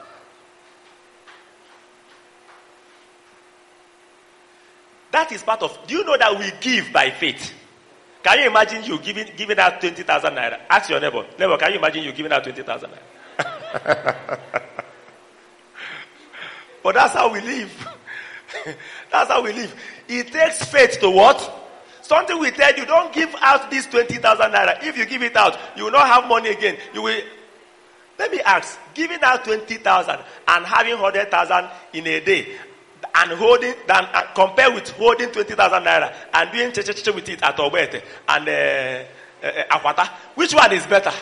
That is part of. Do you know that we give by faith? Can you imagine you giving out 20,000 Naira? Ask your neighbor. Neighbor, can you imagine you giving out 20,000 Naira? But that's how we live. That's how we live. It takes faith to what? Something we tell you, don't give out this 20,000 Naira. If you give it out, you will not have money again. You will. Let me ask, giving out 20,000 and having 100,000 in a day, and holding, and compare with holding 20,000 naira and doing cheche with it at Obete and Akwata, which one is better?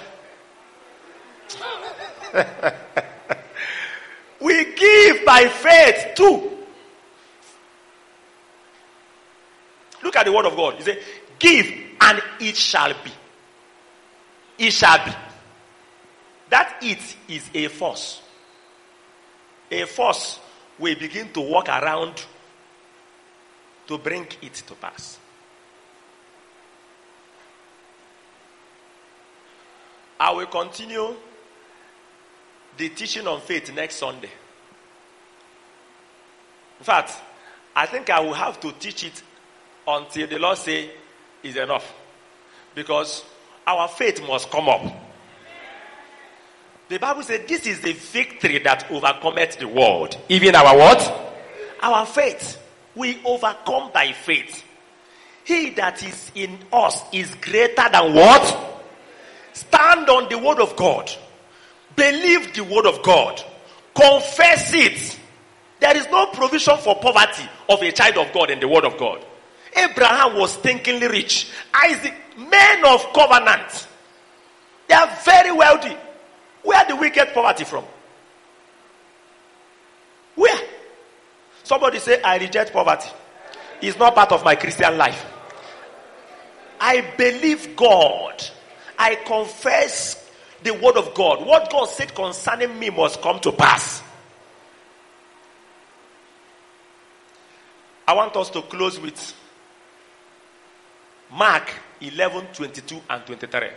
We give by faith too. Look at the word of God. He said, give and it shall be. It shall be. That it is a force. A force will begin to walk around to bring it to pass. I will continue the teaching on faith next Sunday. In fact, I think I will have to teach it until the Lord says it's enough. Because our faith must come up. The Bible says this is the victory that overcometh the world. Even our what? Our faith. We overcome by faith. He that is in us is greater than what? Stand on the word of God. Believe the word of God. Confess it. There is no provision for poverty of a child of God in the word of God. Abraham was stinkingly rich. Isaac, men of covenant. They are very wealthy. Where do we get poverty from? Where? Somebody say, I reject poverty. It's not part of my Christian life. I believe God. I confess the word of God. What God said concerning me must come to pass. I want us to close with Mark 11, 22 and 23.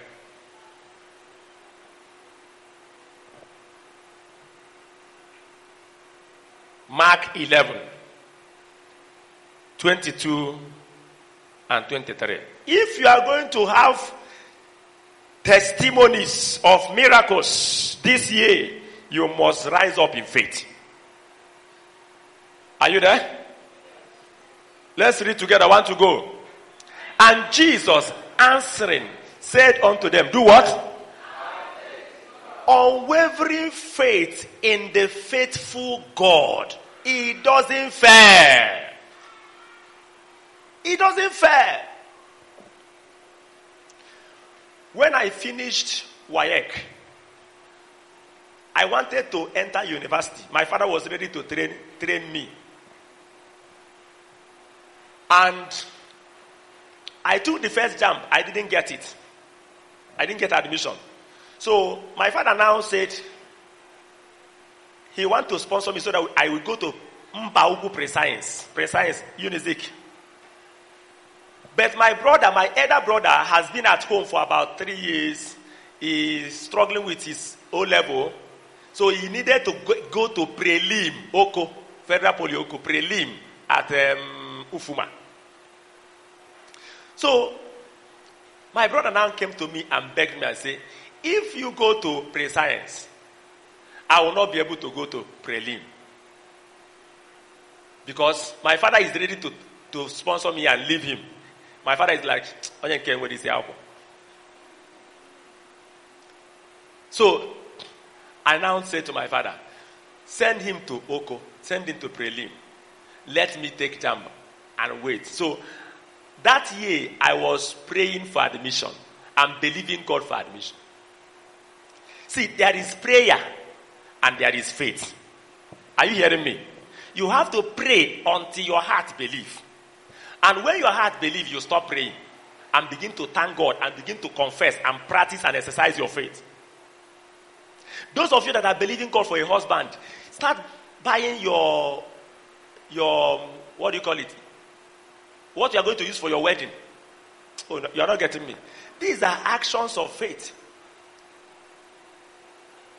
Mark 11, 22 and 23. If you are going to have testimonies of miracles this year, you must rise up in faith. Are you there? Let's read together. I want to go. And Jesus answering said unto them, do what? Unwavering faith in the faithful God. He doesn't fail. He doesn't fail. When I finished WAEC, I wanted to enter university. My father was ready to train me. And I took the first jump. I didn't get it. I didn't get admission. So my father now said he wants to sponsor me so that I will go to Mbauku pre-science, Unizik. But my brother, my elder brother, has been at home for about 3 years. He's struggling with his O-level. So he needed to go to Prelim, Oko, Federal Poly Oko, Prelim at Ufuma. So my brother now came to me and begged me and said, if you go to pre-science, I will not be able to go to prelim. Because my father is ready to sponsor me and leave him. My father is like, I don't care what he says. So, I now say to my father, send him to Oko, send him to prelim. Let me take jam and wait. So, that year, I was praying for admission. I'm believing God for admission. See, there is prayer and there is faith. Are you hearing me? You have to pray until your heart believes. And when your heart believes, you stop praying and begin to thank God and begin to confess and practice and exercise your faith. Those of you that are believing God for a husband, start buying your what do you call it? What you are going to use for your wedding. Oh, no, you are not getting me. These are actions of faith.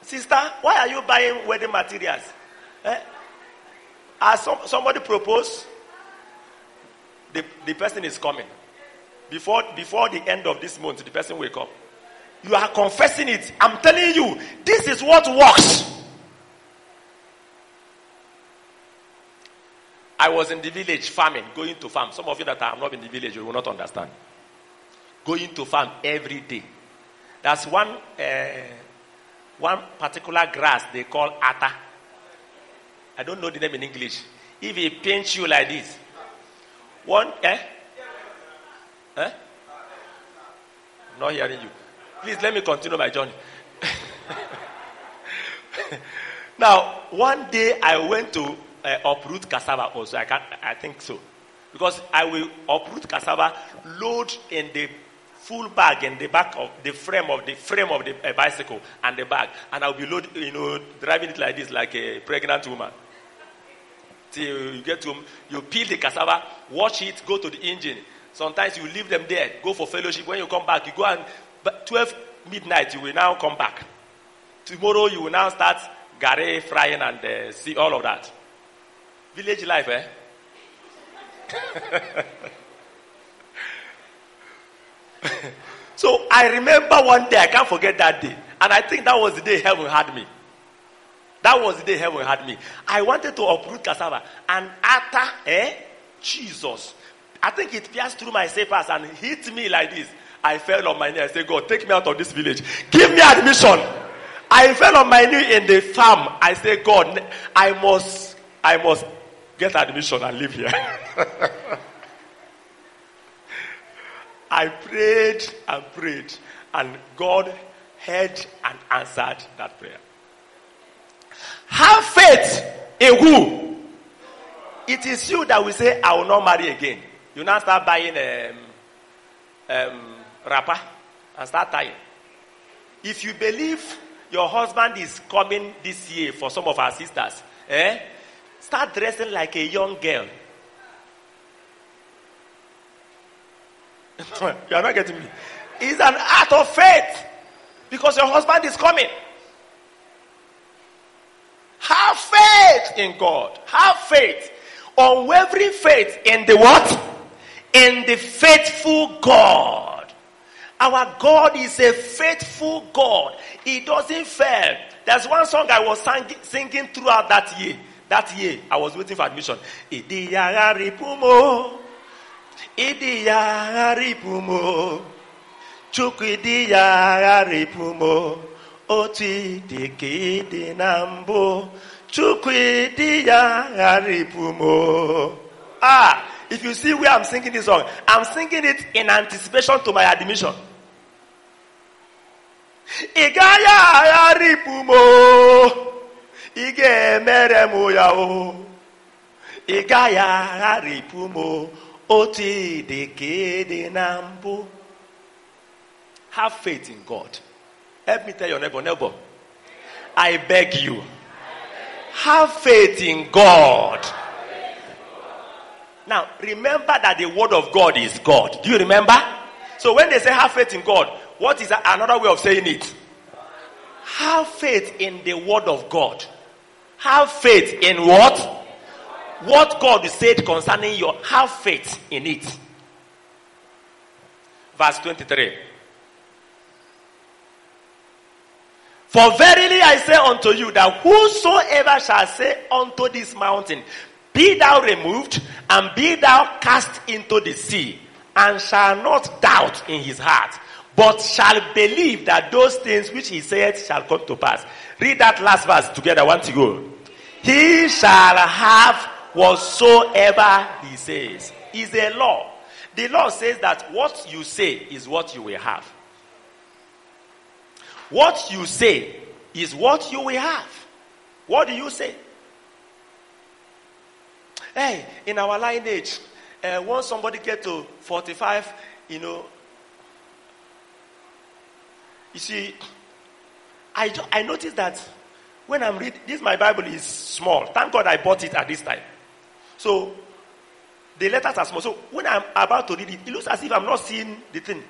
Sister, why are you buying wedding materials? As somebody proposed, the person is coming. Before the end of this month, the person will come. You are confessing it. I'm telling you, this is what works. I was in the village farming, going to farm. Some of you that have not been in the village, you will not understand. Going to farm every day. That's one one particular grass they call atta. I don't know the name in English. If he paints you like this, I'm not hearing you. Please let me continue my journey. Now, one day I went to uproot cassava also. I think so. Because I will uproot cassava, load in the full bag in the back of the frame of the bicycle and the bag, and I'll be loading, driving it like this, like a pregnant woman. Till you get home, you peel the cassava, wash it, go to the engine. Sometimes you leave them there, go for fellowship. When you come back, you go and 12 midnight you will now come back. Tomorrow you will now start gare frying and see all of that. Village life, eh? So I remember one day, I can't forget that day, and I think that was the day heaven had me. I wanted to uproot cassava, and after Jesus, I think it pierced through my sepals and hit me like this. I fell on my knee. I said, God, take me out of this village, give me admission. I fell on my knee in the farm. I said, God, I must get admission and live here. I prayed, and God heard and answered that prayer. Have faith in who? It is you that will say, I will not marry again. You now start buying wrapper and start tying. If you believe your husband is coming this year for some of our sisters, start dressing like a young girl. You are not getting me. It's an act of faith, because your husband is coming. Have faith in God. Have faith. Unwavering faith in the what? In the faithful God. Our God is a faithful God. He doesn't fail. There's one song I was singing throughout that year. I was waiting for admission. Idiya Chukwudiya Oti Dikidi Nambo Chukwudiya. If you see where I'm singing this song, I'm singing it in anticipation to my admission. Igaya Ripumo Ige Meremu Yao Igaya Ripumo Oti de nambu. Have faith in God. Help me tell your neighbor. I beg you. Have faith in God. Now, remember that the word of God is God. Do you remember? So when they say have faith in God, what is another way of saying it? Have faith in the word of God. Have faith in what? What God said concerning you, have faith in it. Verse 23. For verily I say unto you, that whosoever shall say unto this mountain, be thou removed, and be thou cast into the sea, and shall not doubt in his heart, but shall believe that those things which he saith shall come to pass. Read that last verse together once you go. He shall have whatsoever he says. Is a law. The law says that what you say is what you will have. What you say is what you will have. What do you say? Hey, in our lineage, once somebody get to 45, you see, I noticed that when I'm reading this, my Bible is small. Thank God I bought it at this time. So, the letters are small. So, when I'm about to read it, it looks as if I'm not seeing the thing.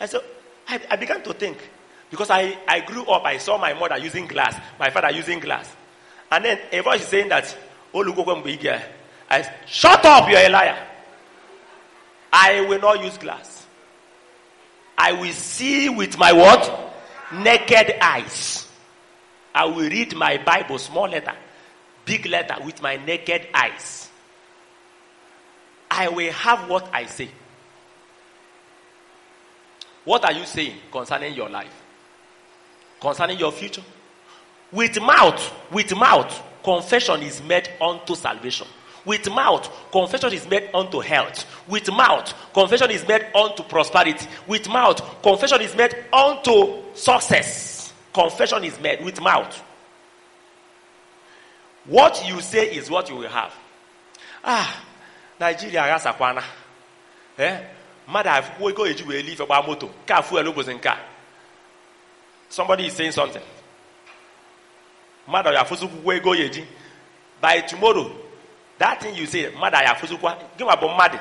And so, I began to think. Because I grew up, I saw my mother using glass, my father using glass. And then, a voice is saying that, oh, look, I said, shut up, you're a liar. I will not use glass. I will see with my what? Naked eyes. I will read my Bible, small letter, big letter, with my naked eyes. I will have what I say. What are you saying concerning your life? Concerning your future? With mouth, confession is made unto salvation. With mouth, confession is made unto health. With mouth, confession is made unto prosperity. With mouth, confession is made unto success. Confession is made with mouth. What you say is what you will have. Nigeria has a kwana. Mother, we go to leave about moto. Somebody is saying something. Mother, we go to by tomorrow. That thing you say, mother, give about money.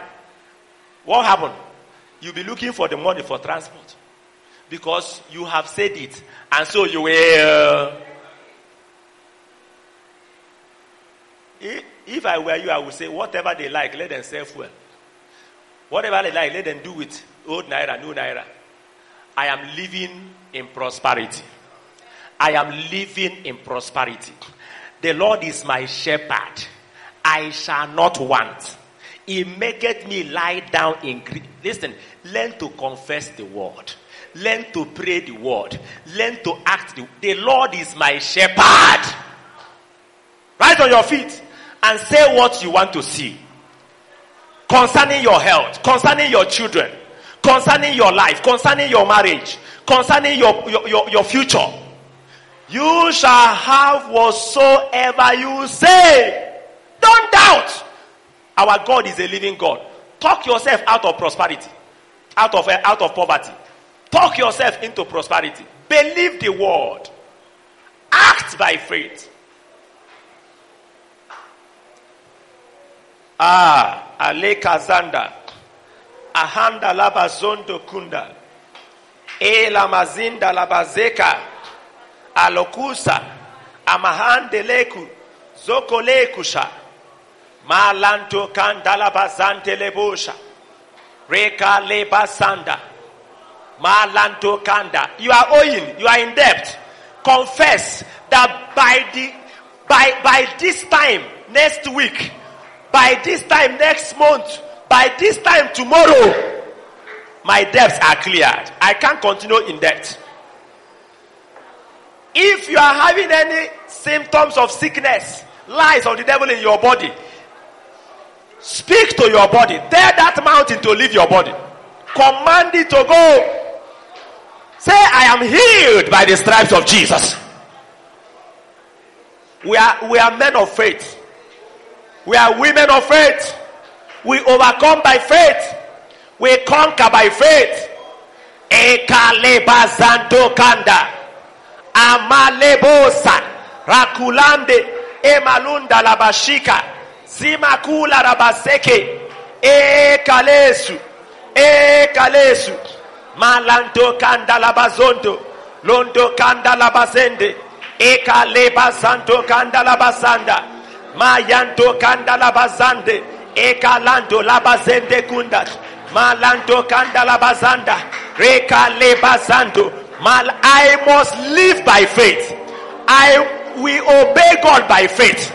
What happened? You'll be looking for the money for transport because you have said it, and so you will. If I were you, I would say whatever they like, let them sell fuel. Whatever they like, let them do with old naira, new naira. I am living in prosperity. I am living in prosperity. The Lord is my shepherd. I shall not want. He maketh me lie down in grief. Listen, learn to confess the word. Learn to pray the word. Learn to act the Lord is my shepherd. Rise on your feet and say what you want to see. Concerning your health, concerning your children, concerning your life, concerning your marriage, concerning your future. You shall have whatsoever you say. Don't doubt. Our God is a living God. Talk yourself out of prosperity, out of poverty. Talk yourself into prosperity. Believe the word. Act by faith. Aleka Zanda. Ahanda Labazondo Kunda. Elamazinda Labazeka. Alokusa. Amahande Leku. Zoko Lekusha. Malanto Kandala Bazante Lebosha. Reka Lebasanda. Malanto Kanda. You are owing, you are in debt. Confess that by this time next week, by this time next month, by this time tomorrow, my debts are cleared. I can't continue in debt. If you are having any symptoms of sickness, lies of the devil in your body, speak to your body. Tell that mountain to leave your body. Command it to go. Say, I am healed by the stripes of Jesus. We are men of faith. We are women of faith. We overcome by faith. We conquer by faith. Ekaleba Zandokanda. Amalebosa. Rakulande. Emalunda Labashika. Zimakula Rabaseke. Ekalesu. Ekalesu. Malandokanda Labazondo. Londokanda Labazende. Ekaleba Zandokanda Labasanda. Mayanto kanda labazande, ekalando labazende kundat, malanto kanda labazanda, rekale bazando. I must live by faith. We obey God by faith.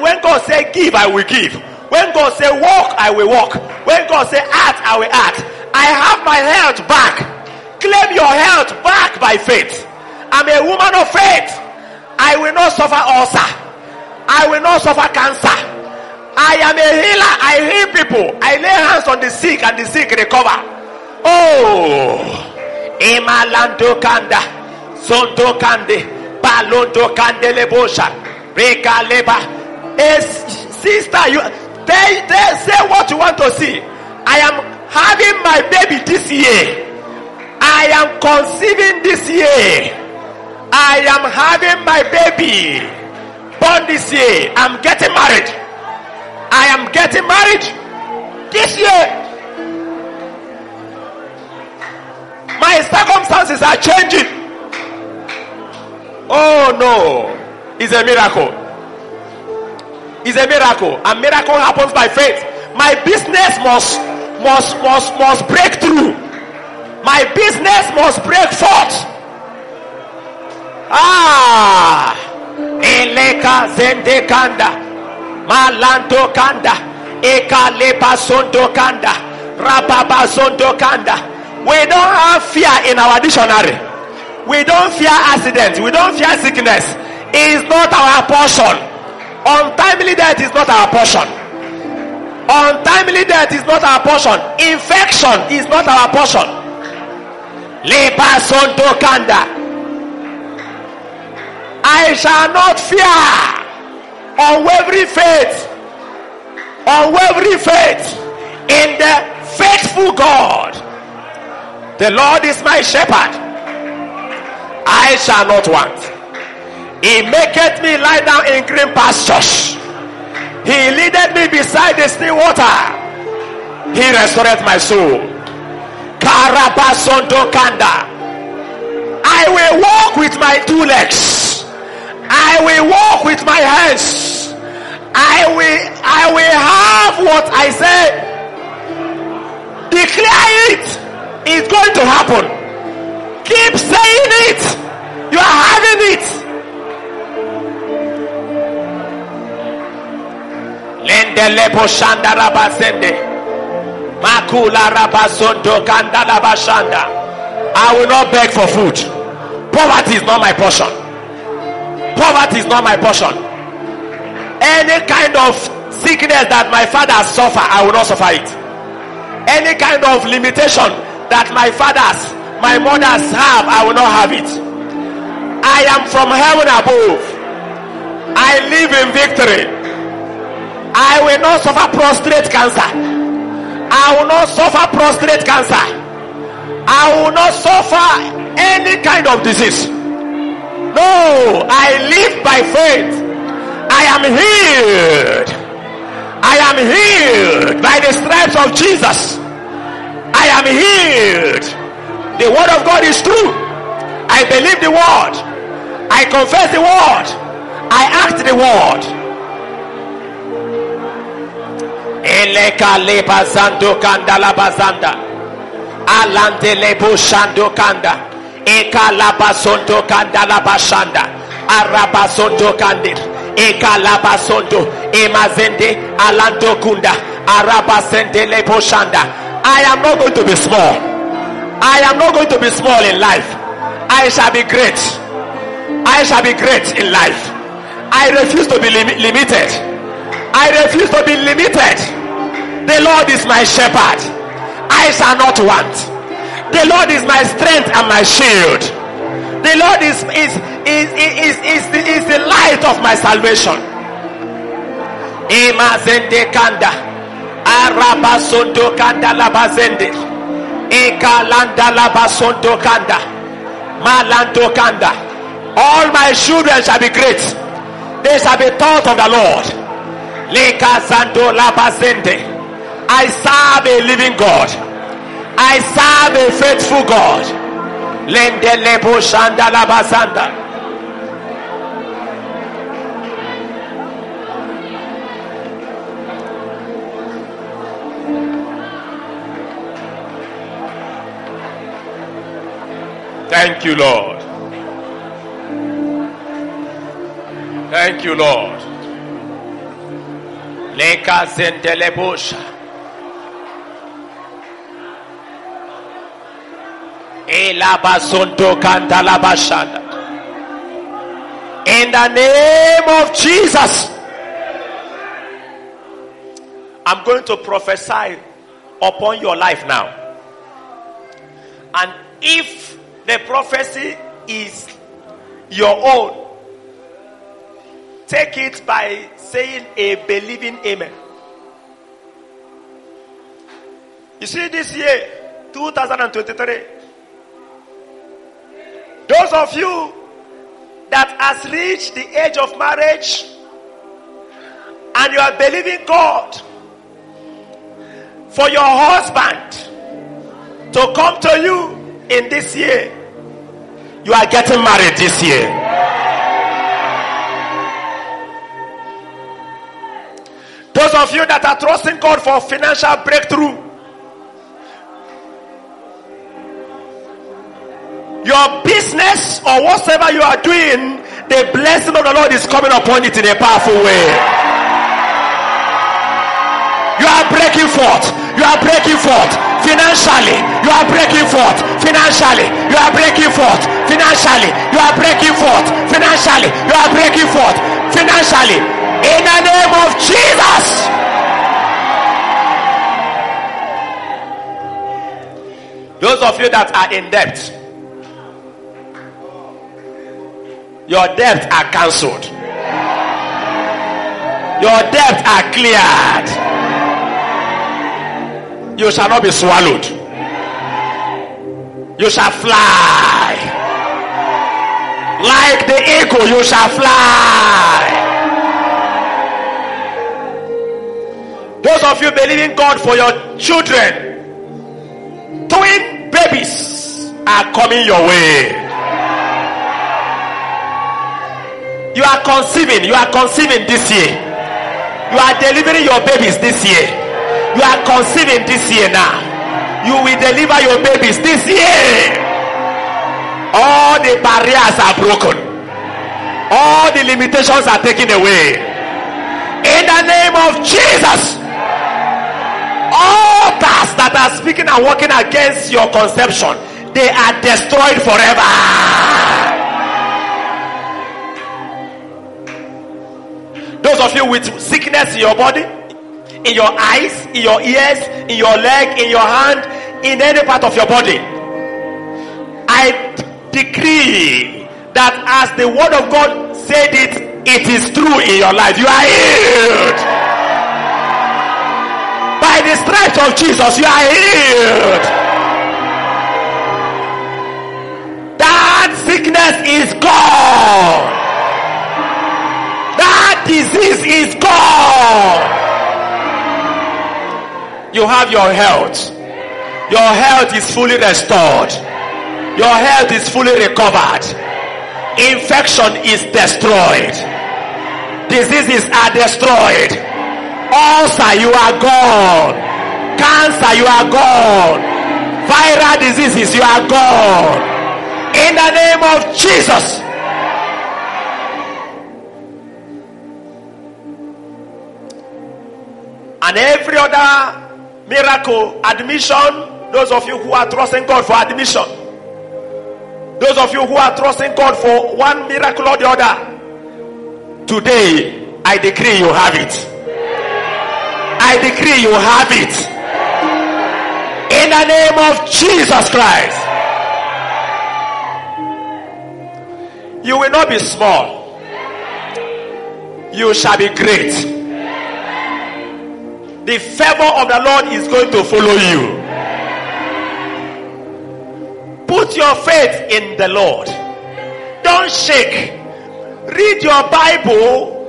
When God say give, I will give. When God say walk, I will walk. When God say act, I will act. I have my health back. Claim your health back by faith. I'm a woman of faith. I will not suffer ulcer. I will not suffer cancer. I am a healer. I heal people. I lay hands on the sick and the sick recover. Oh, Emalando Kanda, Sondo Kande, Balondo Kande Lebosha, Reka Leba. Sister, you they say what you want to see. I am having my baby this year. I am conceiving this year. I am having my baby. Born this year, I'm getting married. I am getting married this year. My circumstances are changing. Oh no, it's a miracle. It's a miracle. A miracle happens by faith. My business must break through. My business must break forth. Eleka Zendekanda, Malanto Kanda, Ekaleba Sondokanda, Rababa Sondokanda. We don't have fear in our dictionary. We don't fear accidents. We don't fear sickness. is not our portion. Untimely death is not our portion. Untimely death is not our portion. Infection is not our portion. I shall not fear. Unwavering faith. Unwavering faith in the faithful God. The Lord is my shepherd. I shall not want. He maketh me lie down in green pastures. He leadeth me beside the still water. He restoreth my soul. I will walk with my two legs. I will walk with my hands. I will have what I say. Declare it. It's going to happen. Keep saying it. You are having it. Lendelebo shanda rabasende. Makula rabasondo kanda rabashanda. I will not beg for food. Poverty is not my portion. Poverty is not my portion. Any kind of sickness that my father suffered, I will not suffer it. Any kind of limitation that my mothers have, I will not have it. I am from heaven above. I live in victory. I will not suffer prostate cancer. I will not suffer prostate cancer. I will not suffer any kind of disease. No, I live by faith. I am healed. I am healed by the stripes of Jesus. I am healed. The word of God is true. I believe the word. I confess the word. I act the word. I am not going to be small. I am not going to be small in life. I shall be great. I shall be great in life. I refuse to be limited. I refuse to be limited. The Lord is my shepherd. I shall not want. The Lord is my strength and my shield. The Lord is the light of my salvation. All my children shall be great. They shall be taught of the Lord. I serve a living God. I serve a faithful God. Lendelebo shanda la basanda. Thank you, Lord. Thank you, Lord. Leka zendelebo shanda. In the name of Jesus, I'm going to prophesy upon your life now. And if the prophecy is your own, take it by saying a believing amen. You see, this year, 2023, those of you that has reached the age of marriage and you are believing God for your husband to come to you in this year, you are getting married this year. Those of you that are trusting God for financial breakthrough, your business or whatever you are doing, the blessing of the Lord is coming upon it in a powerful way. You are breaking forth. You are breaking forth financially. You are breaking forth financially. Financially, you are breaking forth. Financially, you are breaking forth. Financially, you are breaking forth. Financially, in the name of Jesus. Those of you that are in debt, your debts are cancelled. Your debts are cleared. You shall not be swallowed. You shall fly. Like the eagle, you shall fly. Those of you believing God for your children, twin babies are coming your way. You are conceiving. You are conceiving this year. You are delivering your babies this year. You are conceiving this year now. You will deliver your babies this year. All the barriers are broken. All the limitations are taken away. In the name of Jesus. All tasks that are speaking and working against your conception, they are destroyed forever. Those of you with sickness in your body, in your eyes, in your ears, in your leg, in your hand, in any part of your body, I decree that as the word of God said it, it is true in your life. You are healed. By the stripes of Jesus, you are healed. That sickness is gone. Disease is gone. You have your health. Your health is fully restored. Your health is fully recovered. Infection is destroyed. Diseases are destroyed. Ulcer, you are gone. Cancer, you are gone. Viral diseases, you are gone. In the name of Jesus. And every other miracle, admission, those of you who are trusting God for admission, those of you who are trusting God for one miracle or the other, today, I decree you have it. I decree you have it. In the name of Jesus Christ. You will not be small. You shall be great. The favor of the Lord is going to follow you. Put your faith in the Lord. Don't shake. Read your Bible.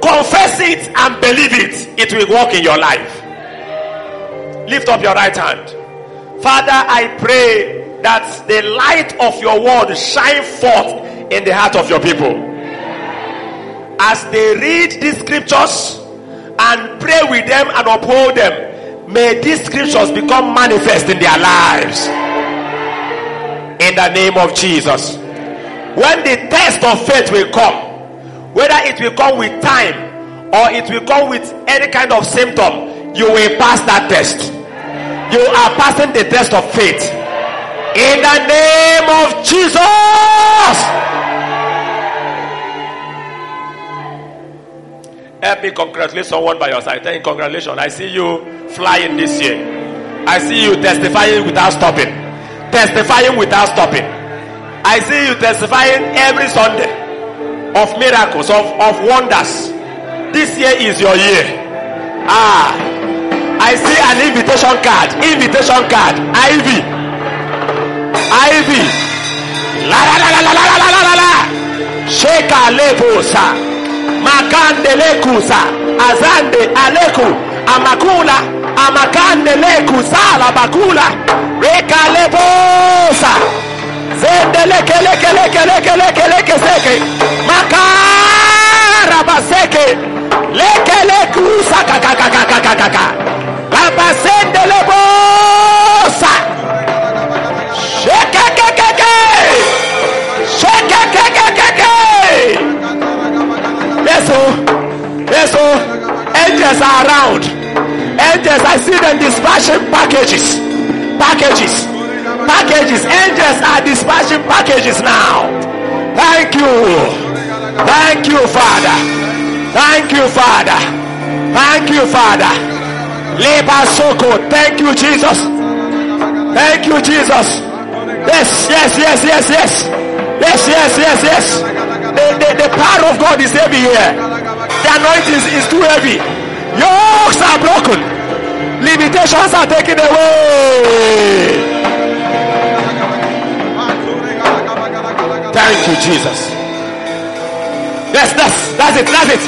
Confess it and believe it. It will work in your life. Lift up your right hand. Father, I pray that the light of your word shine forth in the heart of your people. As they read these scriptures, and pray with them and uphold them. May these scriptures become manifest in their lives. In the name of Jesus. When the test of faith will come, whether it will come with time or it will come with any kind of symptom, you will pass that test. You are passing the test of faith. In the name of Jesus. Help me congratulate someone by your side. Thank you. Congratulations. I see you flying this year. I see you testifying without stopping. Testifying without stopping. I see you testifying every Sunday of miracles, of wonders. This year is your year. Ah, I see an invitation card. Invitation card. Ivy. Ivy. La la la la la la la la la. Sheka leposa. Makande lekusa azande aleku amakula amakande lekusa la bakula reka lebosa zende leke leke leke leke leke leke seke makara baseke leke lekusa kaka kaka kaka kaka labasende lebosa sheke keke keke sheke keke keke. Yes, oh, angels are around. Angels, I see them dispatching packages. Packages. packages. Angels are dispatching packages now. Thank you. Thank you, Father. Thank you, Father. Thank you, Father. Labor Soko. Thank you, Jesus. Thank you, Jesus. Yes, yes, yes, yes, yes. Yes, yes, yes, yes. The power of God is heavy here. The anointing is too heavy. Yokes are broken. Limitations are taken away. Thank you, Jesus. Yes, that's it, that's it,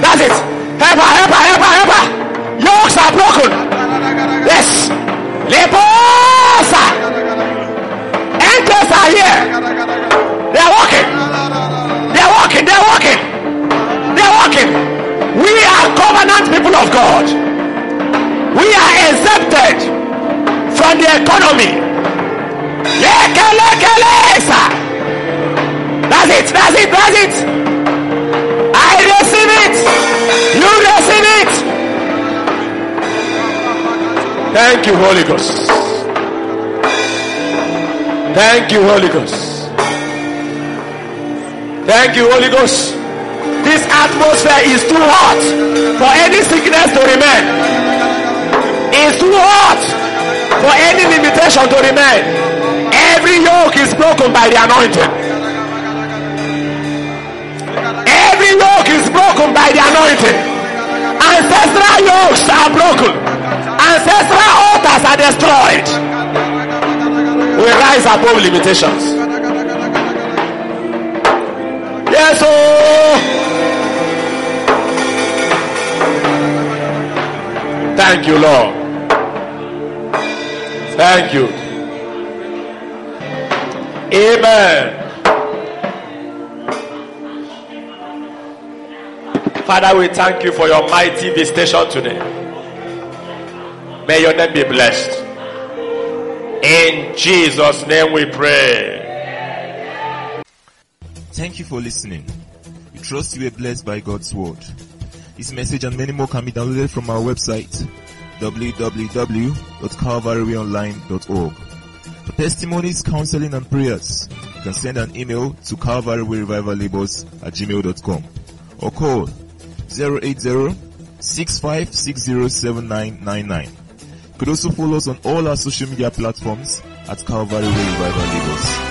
that's it. Help her, help her, help her, help her. Yokes are broken. Yes. Leposa. Angels are here. They are walking. They are walking. They are walking. They are walking. We are covenant people of God. We are exempted from the economy. Lekelekele. That's it, that's it, that's it. I receive it. You receive it. Thank you, Holy Ghost. Thank you, Holy Ghost. Thank you, Holy Ghost. This atmosphere is too hot for any sickness to remain. It's too hot for any limitation to remain. Every yoke is broken by the anointing. Every yoke is broken by the anointing. Ancestral yokes are broken. Ancestral altars are destroyed. We rise above limitations. Yes, oh. Thank you, Lord. Thank you. Amen. Father, we thank you for your mighty visitation today. May your name be blessed. In Jesus' name we pray. Thank you for listening. We trust you were blessed by God's word. This message and many more can be downloaded from our website, www.calvarywayonline.org. For testimonies, counseling, and prayers, you can send an email to calvarywayrevivalabors@gmail.com or call 080-6560-7999. You could also follow us on all our social media platforms at Calvary Way Revival Labors.